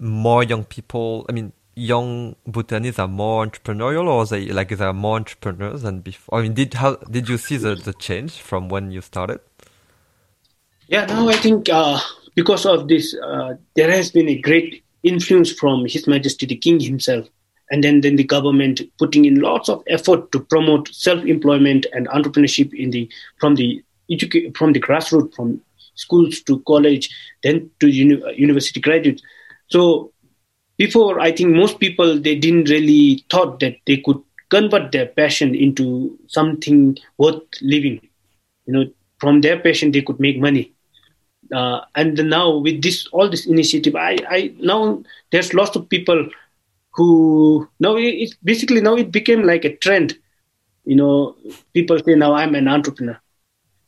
more young people, I mean. Young Bhutanese are more entrepreneurial, or they like they are more entrepreneurs than before? I mean, did how did you see the, the change from when you started? Yeah, now I think uh, because of this, uh, there has been a great influence from His Majesty the King himself, and then, then the government putting in lots of effort to promote self-employment and entrepreneurship in the from the educa- from the grassroots, from schools to college, then to uni- university graduates. So. Before, I think most people, they didn't really thought that they could convert their passion into something worth living. You know, from their passion, they could make money. Uh, and now with this, all this initiative, I, I now there's lots of people who now it, it basically now it became like a trend you know, people say now I'm an entrepreneur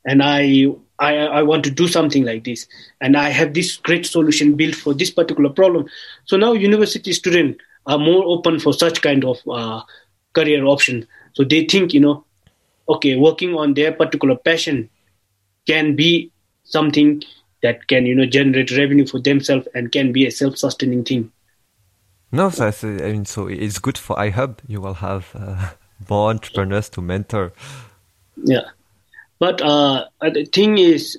and I, I, I want to do something like this. And I have this great solution built for this particular problem. So now university students are more open for such kind of uh, career option. So they think, you know, okay, working on their particular passion can be something that can, you know, generate revenue for themselves and can be a self-sustaining thing. No, so I mean, so it's good for iHub. You will have uh, more entrepreneurs to mentor. Yeah, but uh, the thing is,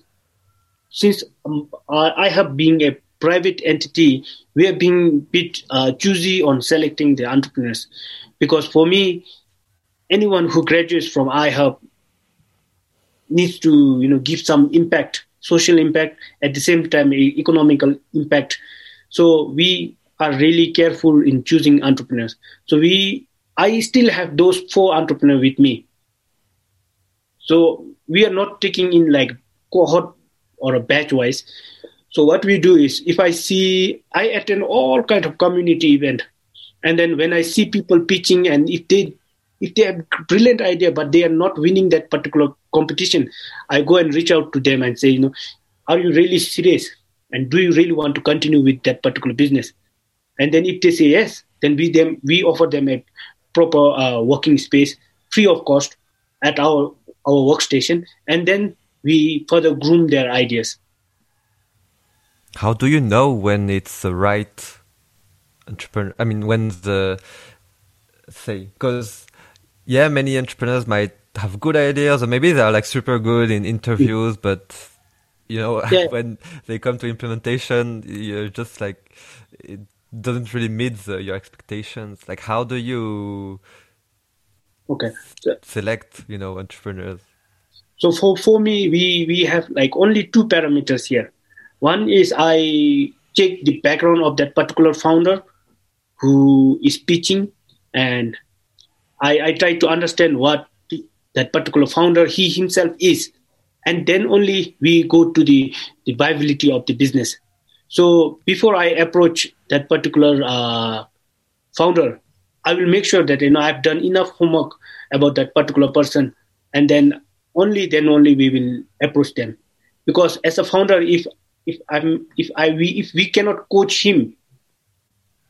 since um, iHub being a private entity, we are being a bit uh, choosy on selecting the entrepreneurs. Because for me, anyone who graduates from iHub needs to, you know, give some impact, social impact, at the same time, economical impact. So we are really careful in choosing entrepreneurs. So we, I still have those four entrepreneurs with me. So we are not taking in like cohort or a batch wise. So what we do is, if I see, I attend all kinds of community event. And then when I see people pitching, and if they, if they have brilliant idea, but they are not winning that particular competition, I go and reach out to them and say, you know, are you really serious? And do you really want to continue with that particular business? And then if they say yes, then we them we offer them a proper uh, working space, free of cost, at our our workstation, and then we further groom their ideas. How do you know when it's the right entrepreneur? I mean, when the say because yeah, many entrepreneurs might have good ideas, or maybe they are like super good in interviews, yeah. but you know, yeah. when they come to implementation, you're just like. It, doesn't really meet the, your expectations. Like, how do you okay so, select, you know, entrepreneurs? So for, for me, we, we have like only two parameters here. One is I check the background of that particular founder who is pitching, and I, I try to understand what that particular founder, he himself is. And then only we go to the, the viability of the business. So before I approach that particular uh, founder, I will make sure that, you know, I've done enough homework about that particular person, and then only then only we will approach them. Because as a founder, if if I'm if I we if we cannot coach him,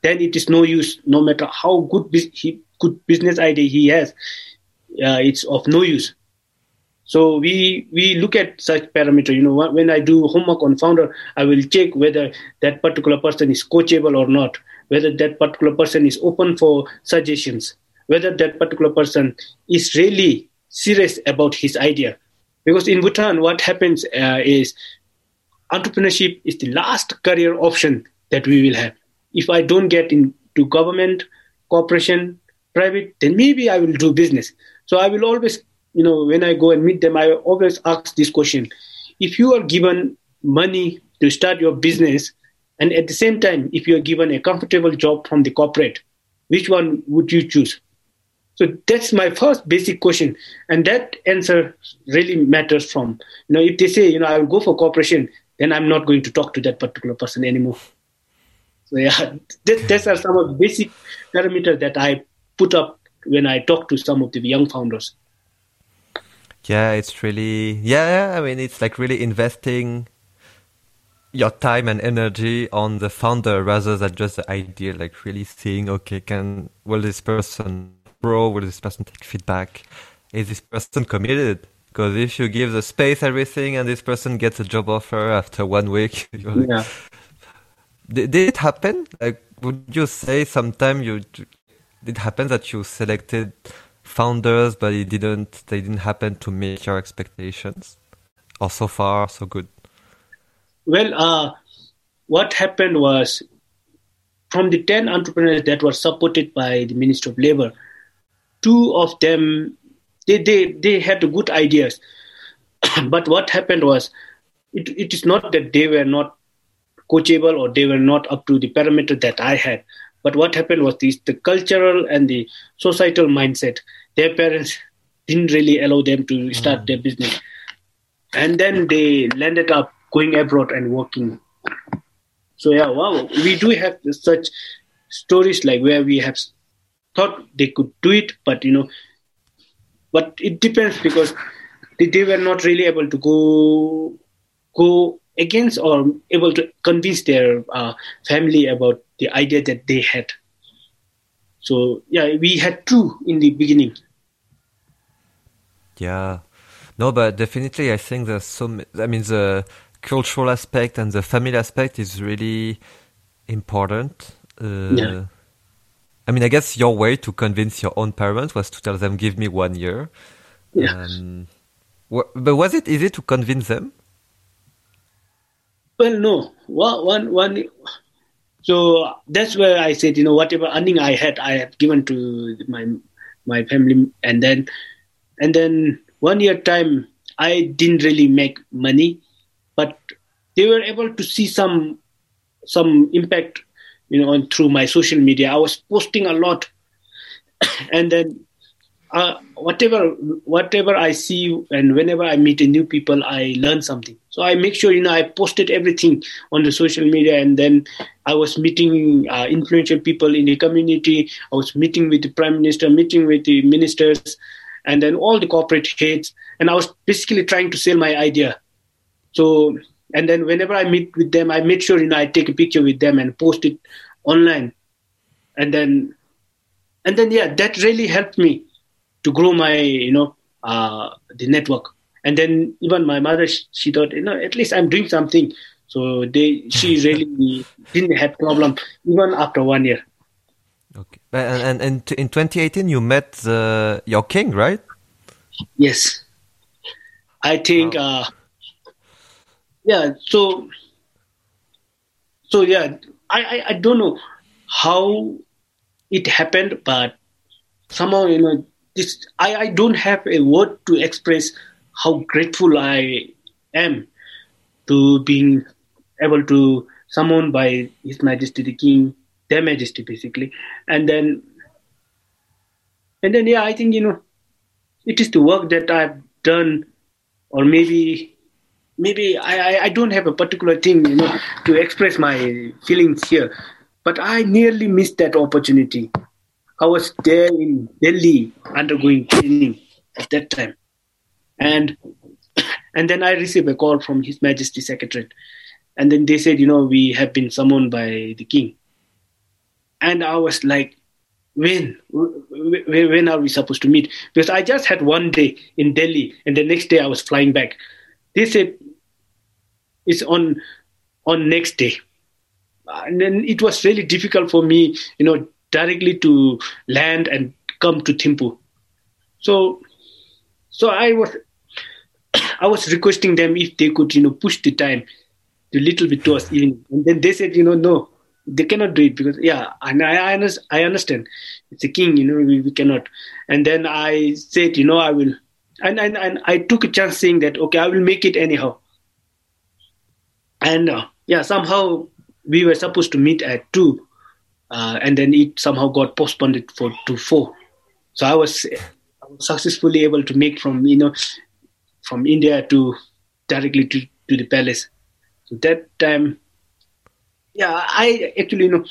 then it is no use. No matter how good bus- he, good business idea he has, uh, it's of no use. So we we look at such parameter. You know, when I do homework on founder, I will check whether that particular person is coachable or not, whether that particular person is open for suggestions, whether that particular person is really serious about his idea. Because in Bhutan, what happens uh, is entrepreneurship is the last career option that we will have. If I don't get into government, corporation, private, then maybe I will do business. So I will always, you know, when I go and meet them, I always ask this question. If you are given money to start your business, and at the same time, if you are given a comfortable job from the corporate, which one would you choose? So that's my first basic question. And that answer really matters from, you know, if they say, you know, I will go for corporation, then I'm not going to talk to that particular person anymore. So yeah, that, those are some of the basic parameters that I put up when I talk to some of the young founders. Yeah, it's really, yeah, I mean, it's like really investing your time and energy on the founder rather than just the idea, like really seeing, okay, can, will this person grow? Will this person take feedback? Is this person committed? Because if you give the space, everything, and this person gets a job offer after one week, you're like, yeah. did, did it happen? Like, would you say sometime you, did it happen that you selected founders, but it didn't, they didn't happen to meet your expectations? Or so far, so good? Well, uh, what happened was, from the ten entrepreneurs that were supported by the Ministry of Labour, two of them, they they, they had good ideas. But what happened was, it, it is not that they were not coachable or they were not up to the parameter that I had. But what happened was this, the cultural and the societal mindset. Their parents didn't really allow them to start their business. And then they landed up going abroad and working. So yeah, wow, we do have such stories like where we have thought they could do it, but you know, But it depends, because they were not really able to go go against or able to convince their uh, family about the idea that they had. So, yeah, we had two in the beginning. Yeah. No, but definitely I think there's some... I mean, the cultural aspect and the family aspect is really important. Uh, yeah. I mean, I guess your way to convince your own parents was to tell them, give me one year. Yeah. Um, wh- but was it easy to convince them? Well, no. One, one, one. So that's where I said, you know, whatever earning I had, I had given to my my family. And then, and then one year time, I didn't really make money, but they were able to see some some impact, you know, on, through my social media. I was posting a lot, and then uh, whatever whatever I see, and whenever I meet new people, I learn something. So I make sure, you know, I posted everything on the social media, and then I was meeting uh, influential people in the community. I was meeting with the prime minister, meeting with the ministers, and then all the corporate heads. And I was basically trying to sell my idea. So, and then whenever I meet with them, I make sure, you know, I take a picture with them and post it online. And then, and then, yeah, that really helped me to grow my, you know, uh, the network. And then even my mother, she thought, you know, at least I'm doing something. So they, she really didn't have problem even after one year. Okay, and, and, and in twenty eighteen you met the, your king, right? Yes, I think. Wow. Uh, yeah, so so yeah, I, I, I don't know how it happened, but somehow, you know, this I, I don't have a word to express how grateful I am to being able to summoned by His Majesty the King, their Majesty basically. And then, and then, yeah, I think, you know, it is the work that I've done, or maybe, maybe I, I, I don't have a particular thing, you know, to express my feelings here, but I nearly missed that opportunity. I was there in Delhi undergoing training at that time. And and then I received a call from His Majesty's Secretariat. And then they said, you know, we have been summoned by the King. And I was like, when? When are we supposed to meet? Because I just had one day in Delhi, and the next day I was flying back. They said, it's on on next day. And then it was really difficult for me, you know, directly to land and come to Thimphu. So... So I was, I was requesting them if they could, you know, push the time a little bit towards evening, and then they said, you know, no, they cannot do it because yeah, and I I understand, it's a king, you know, we, we cannot. And then I said, you know, I will, and and and I took a chance saying that okay, I will make it anyhow. And uh, yeah, somehow we were supposed to meet at two, uh, and then it somehow got postponed for to four. So I was. Successfully able to make from you know from India to directly to, to the palace. So that time, yeah, I actually you know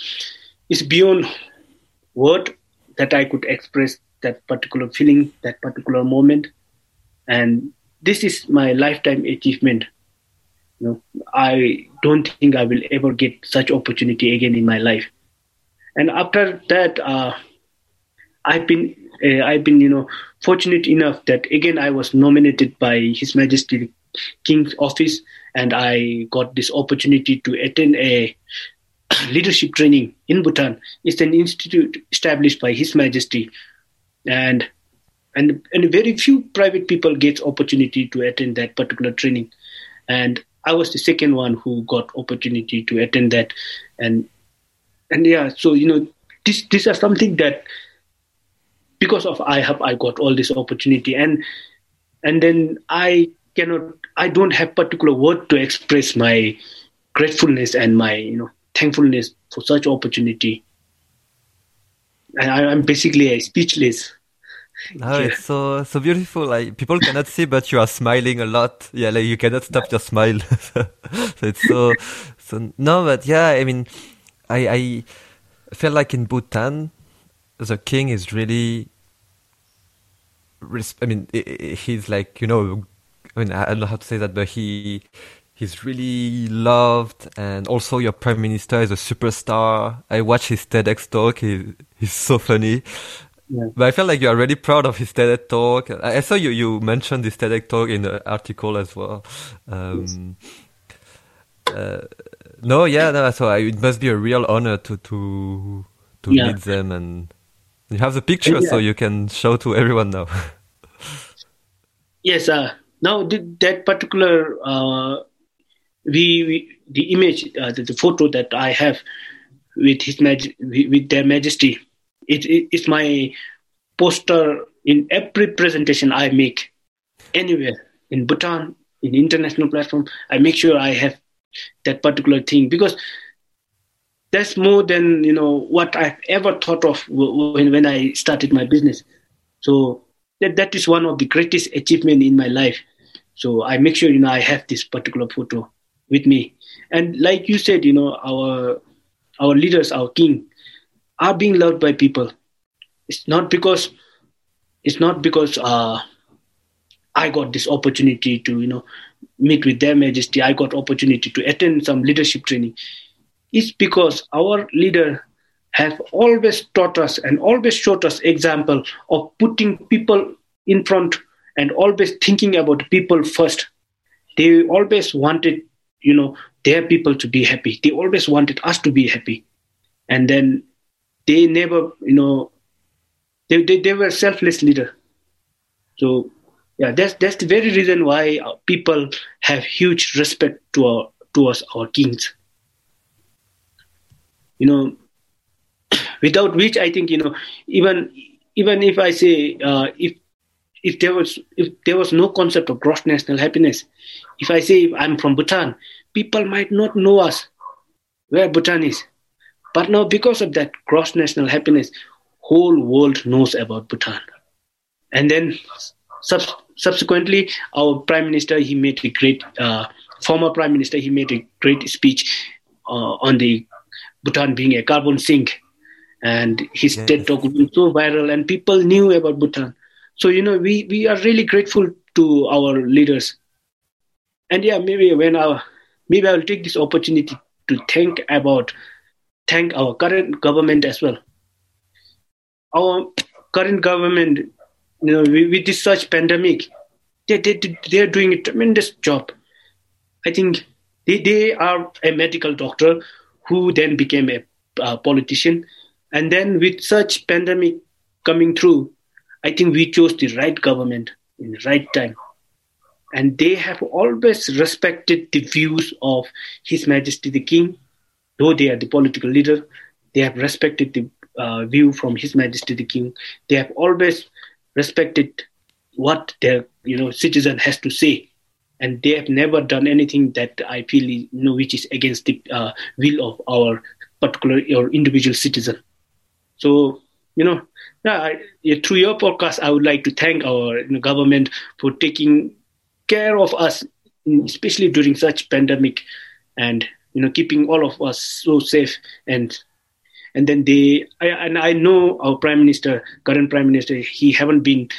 it's beyond word that I could express that particular feeling, that particular moment, and this is my lifetime achievement. You know, I don't think I will ever get such opportunity again in my life. And after that, uh, I've been. Uh, I've been, you know, fortunate enough that again I was nominated by His Majesty the King's office, and I got this opportunity to attend a leadership training in Bhutan. It's an institute established by His Majesty, and and and very few private people get opportunity to attend that particular training, and I was the second one who got opportunity to attend that, and and yeah, so you know, this these are something that. Because of iHub, I got all this opportunity, and and then I cannot, I don't have particular word to express my gratefulness and my you know thankfulness for such opportunity. And I, I'm basically uh, speechless. Oh, yeah. It's so so beautiful. Like people cannot see, but you are smiling a lot. Yeah, like you cannot stop your smile. So it's so so no, but yeah, I mean, I I feel like in Bhutan. The king is really I mean, he's like, you know, I mean, I don't know how to say that, but he he's really loved. And also your prime minister is a superstar. I watched his TEDx talk. He, he's so funny. Yeah. But I feel like you are really proud of his TEDx talk. I saw you, you mentioned this TEDx talk in the article as well. Um, yes. uh, no, yeah, no, so I, it must be a real honor to to, to yeah. meet them. And you have the picture, yeah. so you can show to everyone now. Yes, uh, now that particular, uh, we, we the image, uh, the, the photo that I have with his maj- with their majesty, It, it, it's my poster in every presentation I make anywhere in Bhutan, in international platform. I make sure I have that particular thing because that's more than, you know, what I've ever thought of when, when I started my business. So that, that is one of the greatest achievements in my life. So I make sure, you know, I have this particular photo with me. And like you said, you know, our our leaders, our king, are being loved by people. It's not because it's not because uh, I got this opportunity to, you know, meet with their majesty. I got opportunity to attend some leadership training. It's because our leader have always taught us and always showed us example of putting people in front and always thinking about people first. They always wanted, you know, their people to be happy. They always wanted us to be happy. And then They never, you know, they, they, they were selfless leader. So, yeah, that's that's the very reason why people have huge respect to our, towards our kings. You know, without which I think, you know, even even if I say uh, if if there was if there was no concept of gross national happiness, if I say if I'm from Bhutan, people might not know us where Bhutan is. But now, because of that gross national happiness, whole world knows about Bhutan. And then, sub- subsequently, our prime minister, he made a great, uh, former prime minister, he made a great speech uh, on the Bhutan being a carbon sink. And his yes. TED talk was so viral and people knew about Bhutan. So, you know, we, we are really grateful to our leaders. And yeah, maybe when I, maybe I'll take this opportunity to think about thank our current government as well. Our current government, you know, with this such pandemic, they, they, they are doing a tremendous job. I think they, they are a medical doctor who then became a uh, politician. And then with such pandemic coming through, I think we chose the right government in the right time. And they have always respected the views of His Majesty the King. Though they are the political leader, they have respected the uh, view from His Majesty the King. They have always respected what their, you know, citizen has to say, and they have never done anything that I feel, you know, which is against the uh, will of our particular or individual citizen. So, you know, I, through your podcast, I would like to thank our, you know, government for taking care of us, especially during such pandemic, and, you know, keeping all of us so safe. And and then they, I, and I know our prime minister, current prime minister, he haven't been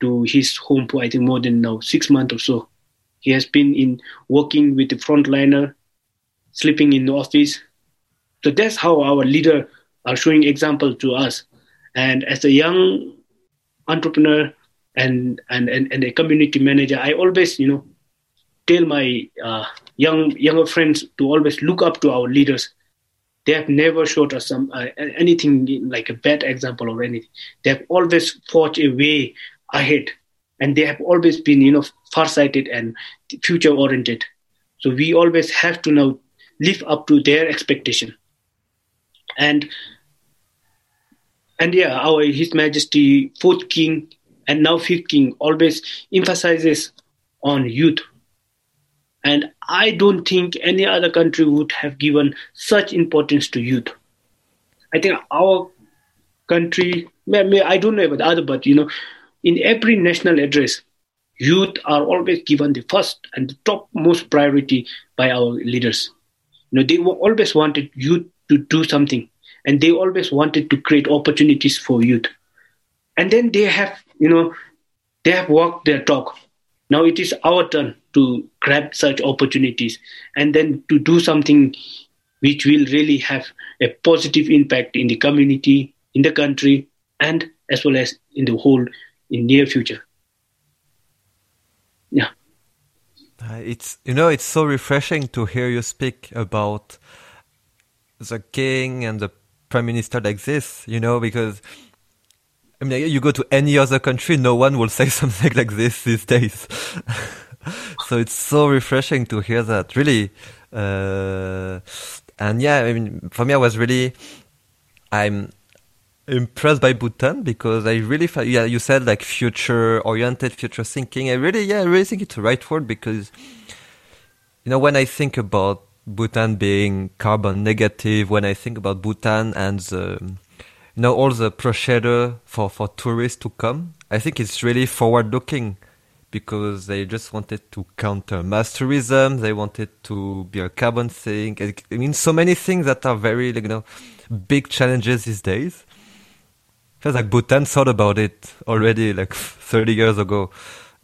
to his home for I think more than now six months or so. He has been in working with the frontliner, sleeping in the office. So that's how our leader are showing example to us. And as a young entrepreneur and and, and, and a community manager, I always, you know, tell my uh, young younger friends to always look up to our leaders. They have never showed us some uh, anything like a bad example or anything. They have always fought a way ahead, and they have always been, you know, farsighted and future oriented. So we always have to now live up to their expectation. And and yeah, our His Majesty fourth King and now fifth King always emphasizes on youth. And I don't think any other country would have given such importance to youth. I think our country, I don't know about other, but, you know, in every national address, youth are always given the first and the topmost priority by our leaders. You know, they always wanted youth to do something, and they always wanted to create opportunities for youth. And then they have, you know, They have walked their talk. Now it is our turn to grab such opportunities and then to do something which will really have a positive impact in the community, in the country, and as well as in the whole in near future. Yeah. Uh, it's, you know, it's so refreshing to hear you speak about the king and the prime minister like this, you know, because I mean, you go to any other country, no one will say something like this these days. So it's so refreshing to hear that, really. Uh, and yeah, I mean, for me, I was really, I'm impressed by Bhutan because I really felt, yeah, you said like future oriented, future thinking. I really, yeah, I really think it's the right word because, you know, when I think about Bhutan being carbon negative, when I think about Bhutan and the, you know, all the procedure for, for tourists to come, I think it's really forward-looking because they just wanted to counter mass tourism. They wanted to be a carbon thing. I mean, so many things that are very, like, you know, big challenges these days. It feels like Bhutan thought about it already, like thirty years ago,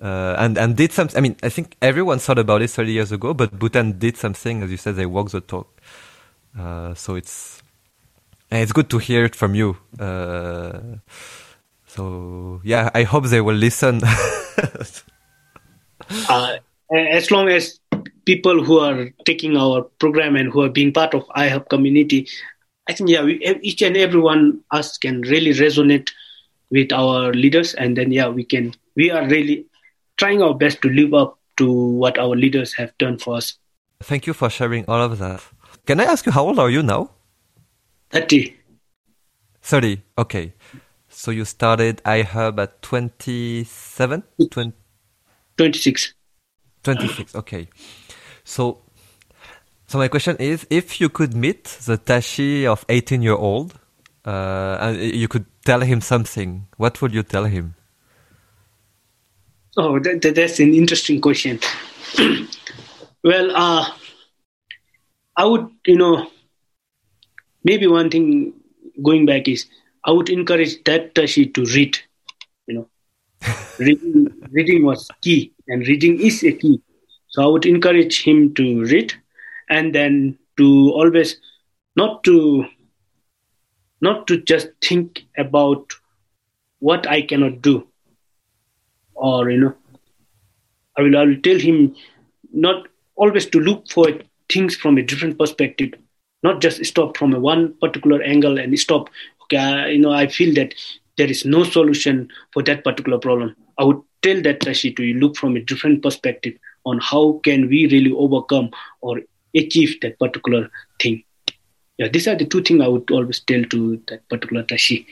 uh, and, and did something. I mean, I think everyone thought about it thirty years ago, but Bhutan did something. As you said, they walked the talk. Uh, so it's... And it's good to hear it from you. Uh, so, yeah, I hope they will listen. uh, as long as people who are taking our program and who are being part of iHub community, I think, yeah, we, each and every one of us can really resonate with our leaders. And then, yeah, we can. We are really trying our best to live up to what our leaders have done for us. Thank you for sharing all of that. Can I ask you, how old are you now? thirty. thirty, okay. So you started iHub at twenty-seven? twenty... twenty-six. twenty-six, okay. So so my question is, if you could meet the Tashi of eighteen-year-old, uh, and you could tell him something, what would you tell him? Oh, that, that, that's an interesting question. Well, uh, I would, you know, maybe one thing going back is I would encourage that Tashi to read, you know, reading, reading was key and reading is a key. So I would encourage him to read and then to always not to, not to just think about what I cannot do or, you know, I will, I will tell him not always to look for things from a different perspective. Not just stop from one particular angle and stop. Okay, I, you know, I feel that there is no solution for that particular problem. I would tell that Tashi to look from a different perspective on how can we really overcome or achieve that particular thing. Yeah, these are the two things I would always tell to that particular Tashi.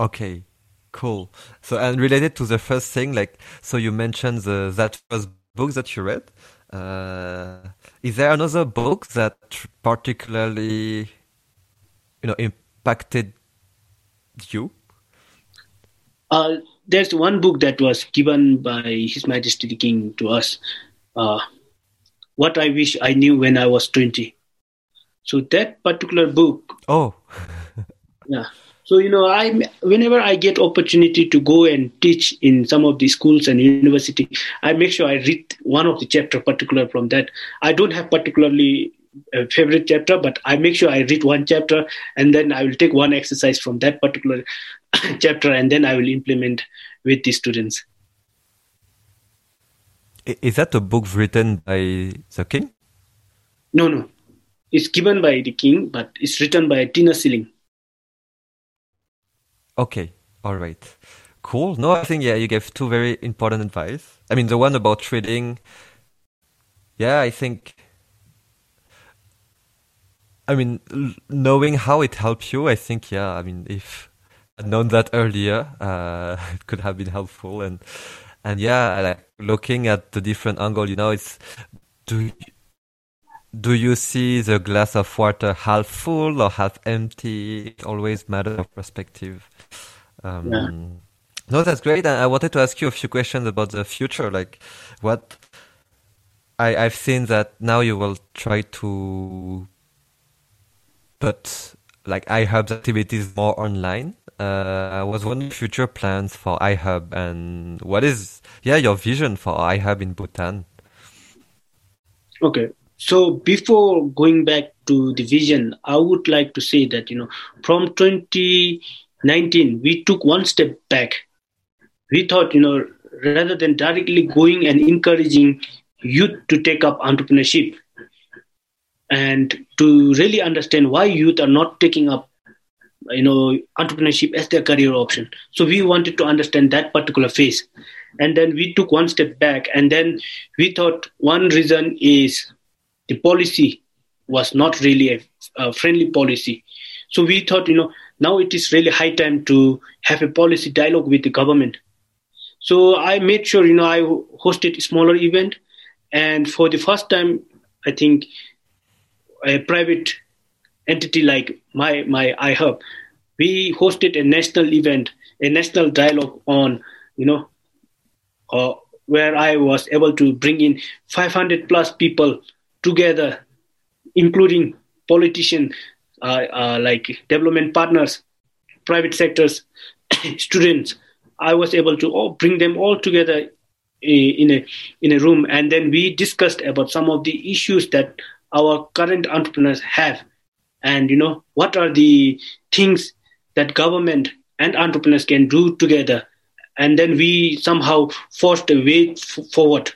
Okay, cool. So, and related to the first thing, like, so you mentioned the, that first book that you read. Uh, is there another book that particularly, you know, impacted you? Uh, there's one book that was given by His Majesty the King to us. Uh, What I Wish I Knew When I Was twenty. So that particular book. Oh. Yeah. So, you know, I whenever I get opportunity to go and teach in some of the schools and university, I make sure I read one of the chapter particular from that. I don't have particularly a favorite chapter, but I make sure I read one chapter and then I will take one exercise from that particular chapter and then I will implement with the students. Is that a book written by the king? No, no. It's given by the king, but it's written by Tina Ceiling. Okay, all right, cool. No, I think, yeah, you gave two very important advice. I mean, the one about trading, yeah, I think, I mean, l- knowing how it helped you, I think, yeah, I mean, if I'd known that earlier, uh, it could have been helpful. And, and yeah, like looking at the different angle, you know, it's, do do you see the glass of water half full or half empty? It always matters of perspective. Um, yeah. No, that's great. And I wanted to ask you a few questions about the future. Like what I, I've seen that now you will try to put like iHub's activities more online. Uh, I was wondering future plans for iHub and what is, yeah, your vision for iHub in Bhutan? Okay. So before going back to the vision, I would like to say that, you know, from twenty nineteen, we took one step back. We thought, you know, rather than directly going and encouraging youth to take up entrepreneurship and to really understand why youth are not taking up, you know, entrepreneurship as their career option. So we wanted to understand that particular phase. And then we took one step back. And then we thought one reason is the policy was not really a, a friendly policy. So we thought, you know, now it is really high time to have a policy dialogue with the government. So I made sure, you know, I hosted a smaller event. And for the first time, I think a private entity like my, my iHub, we hosted a national event, a national dialogue on, you know, uh, where I was able to bring in five hundred plus people together, including politicians, uh, uh, like development partners, private sectors, students. I was able to all bring them all together in a in a room, and then we discussed about some of the issues that our current entrepreneurs have, and you know what are the things that government and entrepreneurs can do together, and then we somehow forced a way f- forward.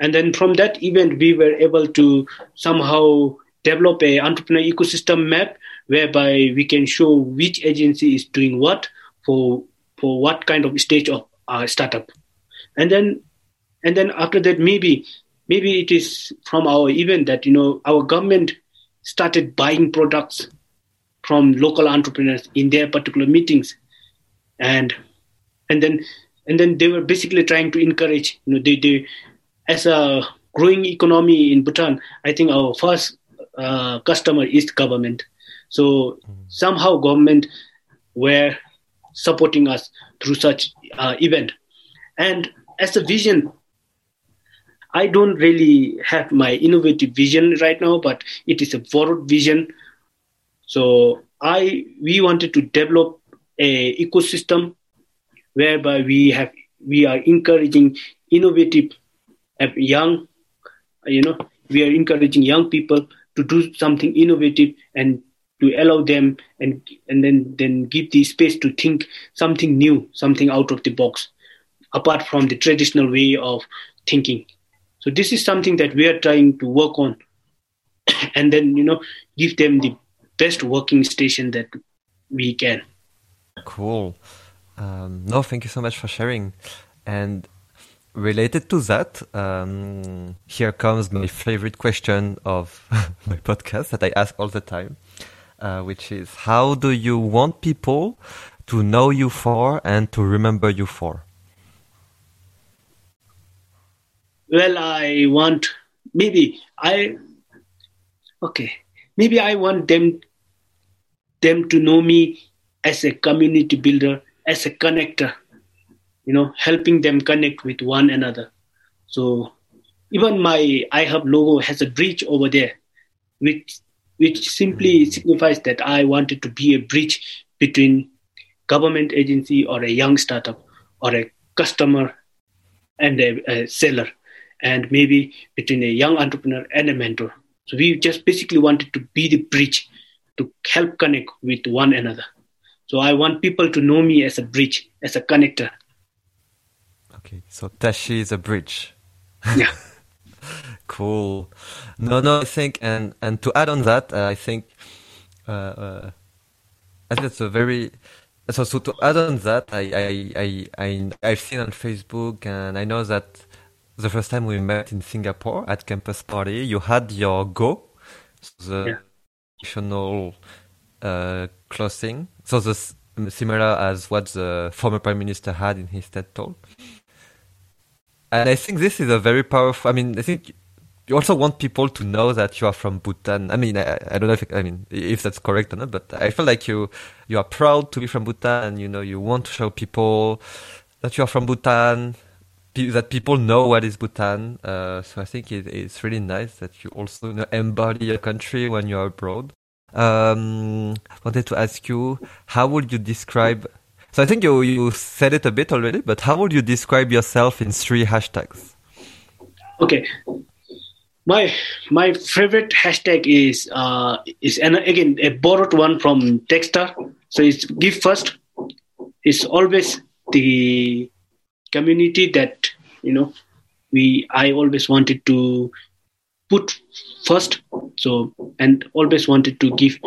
And then from that event, we were able to somehow develop an entrepreneur ecosystem map whereby we can show which agency is doing what for for what kind of stage of uh, startup. And then and then after that, maybe maybe it is from our event that, you know, our government started buying products from local entrepreneurs in their particular meetings. And and then and then they were basically trying to encourage, you know, they, they as a growing economy in Bhutan, I think our first uh, customer is government. So somehow government were supporting us through such uh, event. And as a vision, I don't really have my innovative vision right now, but it is a forward vision. So I we wanted to develop an ecosystem whereby we have we are encouraging innovative young, you know, we are encouraging young people to do something innovative and to allow them and and then, then give the space to think something new, something out of the box, apart from the traditional way of thinking. So this is something that we are trying to work on and then, you know, give them the best working station that we can. Cool. Um, no, thank you so much for sharing. And related to that, um, here comes my favorite question of my podcast that I ask all the time, uh, which is, how do you want people to know you for and to remember you for? Well, I want, maybe I, okay, maybe I want them, them to know me as a community builder, as a connector, you know, helping them connect with one another. So even my iHub logo has a bridge over there, which, which simply signifies that I wanted to be a bridge between government agency or a young startup or a customer and a, a seller, and maybe between a young entrepreneur and a mentor. So we just basically wanted to be the bridge to help connect with one another. So I want people to know me as a bridge, as a connector. Okay, so Tashi is a bridge. Yeah. Cool. No, no, I think, and, and to add on that, uh, I think, uh, uh, I think it's a very... So, so to add on that, I, I, I, I, I've seen on Facebook, and I know that the first time we met in Singapore at Campus Party, you had your Go, so the national yeah. uh, clothing, so this similar as what the former Prime Minister had in his TED Talk. And I think this is a very powerful, I mean, I think you also want people to know that you are from Bhutan. I mean, I, I don't know if, I mean, if that's correct or not, but I feel like you, you are proud to be from Bhutan, and, you know, you want to show people that you are from Bhutan, that people know what is Bhutan. Uh, so I think it, it's really nice that you also, you know, embody a country when you're abroad. um, wanted to ask you, how would you describe... So I think you, you said it a bit already, but how would you describe yourself in three hashtags? Okay. My my favorite hashtag is, uh, is and again, a borrowed one from Techstar. So it's give first. It's always the community that, you know, we I always wanted to put first. So, and always wanted to give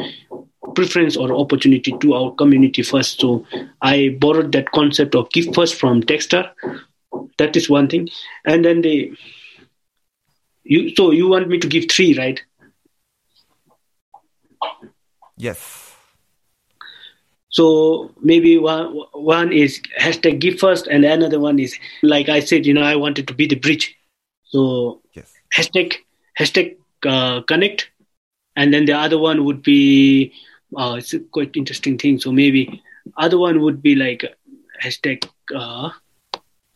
preference or opportunity to our community first. So I borrowed that concept of give first from Techstar. That is one thing. And then the... You, so you want me to give three, right? Yes. So maybe one, one is hashtag give first, and another one is, like I said, you know, I wanted to be the bridge. So yes. hashtag hashtag uh, connect, and then the other one would be, uh, it's a quite interesting thing. So maybe other one would be like hashtag uh,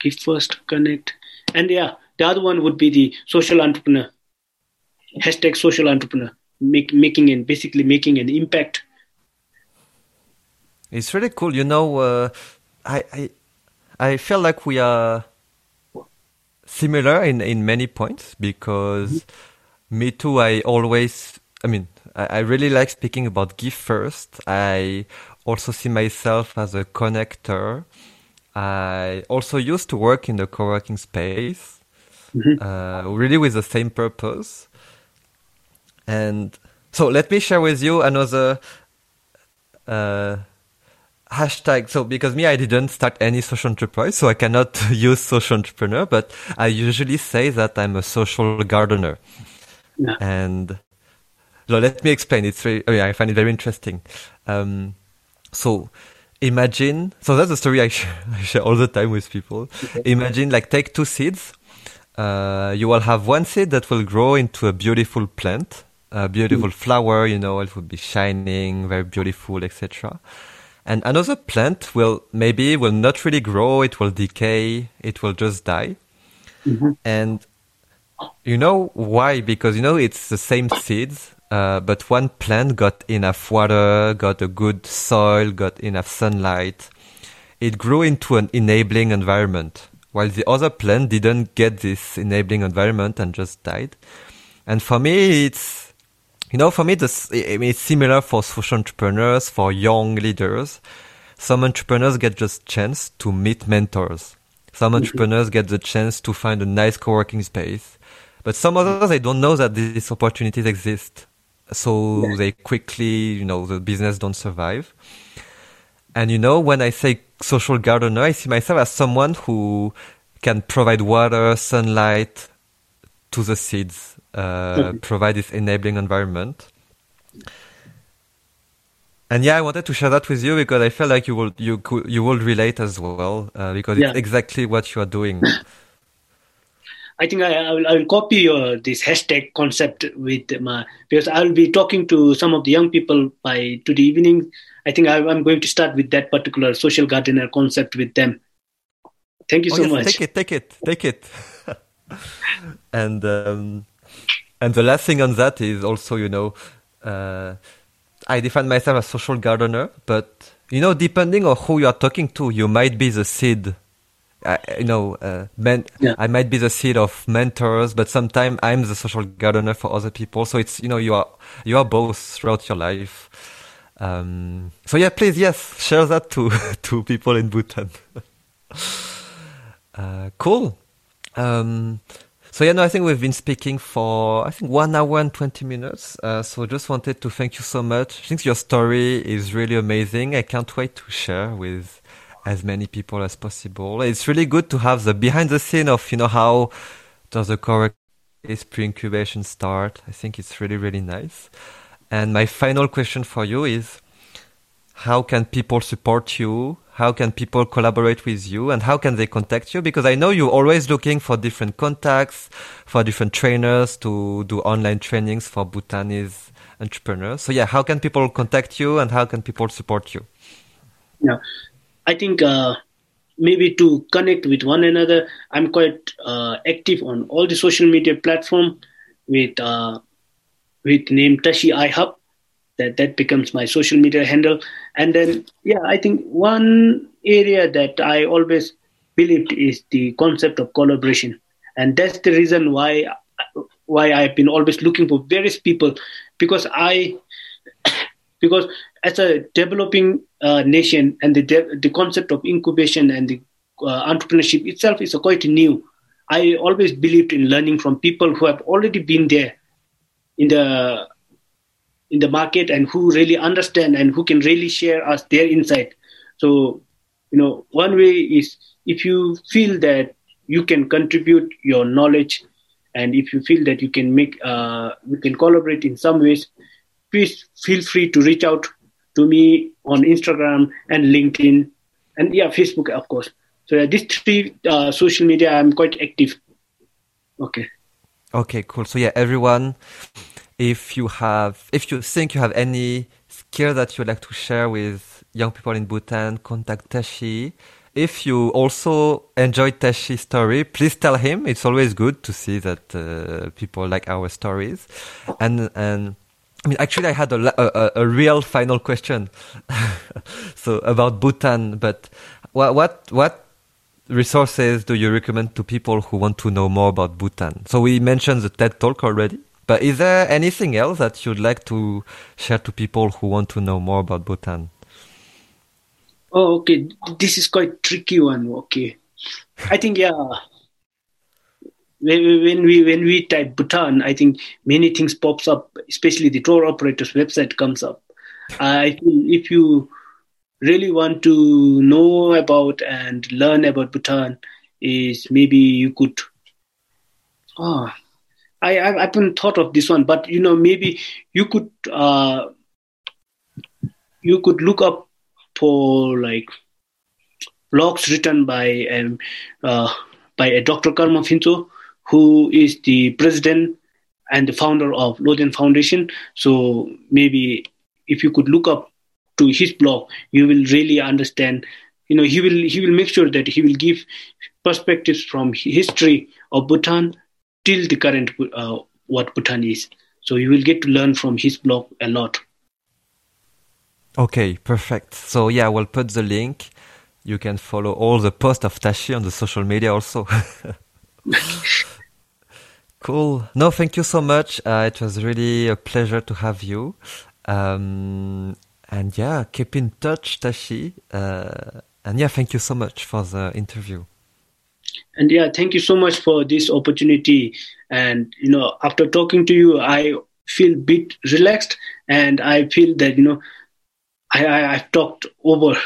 give first, connect, and yeah. The other one would be the social entrepreneur, hashtag social entrepreneur, make, making and basically making an impact. It's really cool. You know, uh, I, I I feel like we are similar in, in many points because mm-hmm. me too, I always, I mean, I, I really like speaking about give first. I also see myself as a connector. I also used to work in the co-working space. Mm-hmm. Uh, really with the same purpose. And so let me share with you another uh, hashtag. So because me, I didn't start any social enterprise, so I cannot use social entrepreneur, but I usually say that I'm a social gardener. Yeah. And so let me explain. It's very, I mean, I find it very interesting. Um, so imagine, so that's a story I share, I share all the time with people. Okay. Imagine like take two seeds. Uh, you will have one seed that will grow into a beautiful plant, a beautiful mm. flower, you know, it will be shining, very beautiful, et cetera. And another plant will maybe will not really grow, it will decay, it will just die. Mm-hmm. And you know why? Because, you know, it's the same seeds, uh, but one plant got enough water, got a good soil, got enough sunlight. It grew into an enabling environment, while the other plant didn't get this enabling environment and just died. And for me, it's, you know, for me, this, it's similar for social entrepreneurs, for young leaders. Some entrepreneurs get just chance to meet mentors. Some mm-hmm. entrepreneurs get the chance to find a nice co-working space. But some others, they don't know that these opportunities exist. So yeah. they quickly, you know, the business don't survive. And, you know, when I say social gardener, I see myself as someone who can provide water, sunlight to the seeds, uh, provide this enabling environment. And yeah, I wanted to share that with you because I felt like you will you you will relate as well uh, because yeah. it's exactly what you are doing. I think I, I will I will copy your this hashtag concept with my because I will be talking to some of the young people by today evening. I think I, I'm going to start with that particular social gardener concept with them. Thank you oh, so yes, much. Take it, take it, take it. and um, and the last thing on that is also, you know, uh, I define myself as social gardener, but, you know, depending on who you are talking to, you might be the seed. I, you know, uh, men- yeah. I might be the seed of mentors, but sometimes I'm the social gardener for other people. So it's, you know, you are you are both throughout your life. Um, so yeah, please, yes, share that to, to people in Bhutan. uh, cool. Um, so yeah, no, I think we've been speaking for, I think one hour and twenty minutes. Uh, so just wanted to thank you so much. I think your story is really amazing. I can't wait to share with as many people as possible. It's really good to have the behind the scene of, you know, how does the correct pre-incubation start? I think it's really, really nice. And my final question for you is, how can people support you? How can people collaborate with you? And how can they contact you? Because I know you're always looking for different contacts, for different trainers to do online trainings for Bhutanese entrepreneurs. So yeah, how can people contact you and how can people support you? Yeah, I think uh, maybe to connect with one another, I'm quite uh, active on all the social media platforms with... Uh, with name Tashi iHub. that that becomes my social media handle. And then, yeah, I think one area that I always believed is the concept of collaboration. And that's the reason why why I've been always looking for various people, because I because as a developing uh, nation, and the de- the concept of incubation and the uh, entrepreneurship itself is quite new. I always believed in learning from people who have already been there in the in the market and who really understand and who can really share us their insight. So, you know, one way is if you feel that you can contribute your knowledge, and if you feel that you can make, uh, you can collaborate in some ways, please feel free to reach out to me on Instagram and LinkedIn, and yeah, Facebook, of course. So uh, these three uh, social media, I'm quite active. Okay. Okay, cool. So yeah, everyone, if you have, if you think you have any skill that you'd like to share with young people in Bhutan, contact Tashi. If you also enjoyed Tashi's story, please tell him. It's always good to see that uh, people like our stories. And and I mean, actually, I had a a, a real final question, so about Bhutan. But what what what resources do you recommend to people who want to know more about Bhutan? So we mentioned the TED Talk already, but is there anything else that you'd like to share to people who want to know more about Bhutan? Oh, okay. This is quite tricky one. Okay, I think yeah. When we when we type Bhutan, I think many things pops up. Especially the tour operator's website comes up. I think if you really want to know about and learn about Bhutan, is maybe you could. Oh, I I haven't thought of this one, but you know maybe you could uh, you could look up for like blogs written by um, uh, by a Doctor Karma Phintso, who is the president and the founder of Loden Foundation. So maybe if you could look up to his blog, you will really understand. You know, he will he will make sure that he will give perspectives from history of Bhutan till the current uh, what Bhutan is. So you will get to learn from his blog a lot. Okay, perfect. So yeah, we'll put the link. You can follow all the posts of Tashi on the social media also. Cool. No, thank you so much. Uh, it was really a pleasure to have you. Um, and yeah, keep in touch, Tashi. Uh, and yeah, thank you so much for the interview. And yeah, thank you so much for this opportunity. And, you know, after talking to you, I feel a bit relaxed, and I feel that, you know, I, I, I've talked over.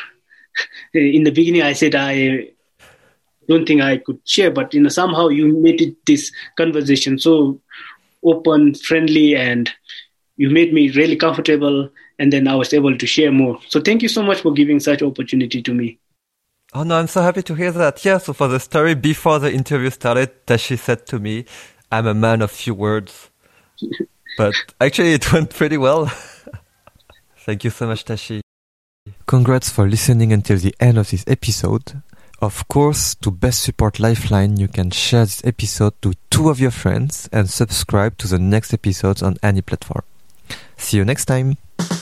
In the beginning, I said I don't think I could share, but you know somehow you made it this conversation so open, friendly, and you made me really comfortable. And then I was able to share more. So thank you so much for giving such opportunity to me. Oh no, I'm so happy to hear that. Yeah. So for the story before the interview started, Tashi said to me, "I'm a man of few words," but actually it went pretty well. Thank you so much, Tashi. Congrats for listening until the end of this episode. Of course, to best support Lifeline, you can share this episode to two of your friends and subscribe to the next episodes on any platform. See you next time.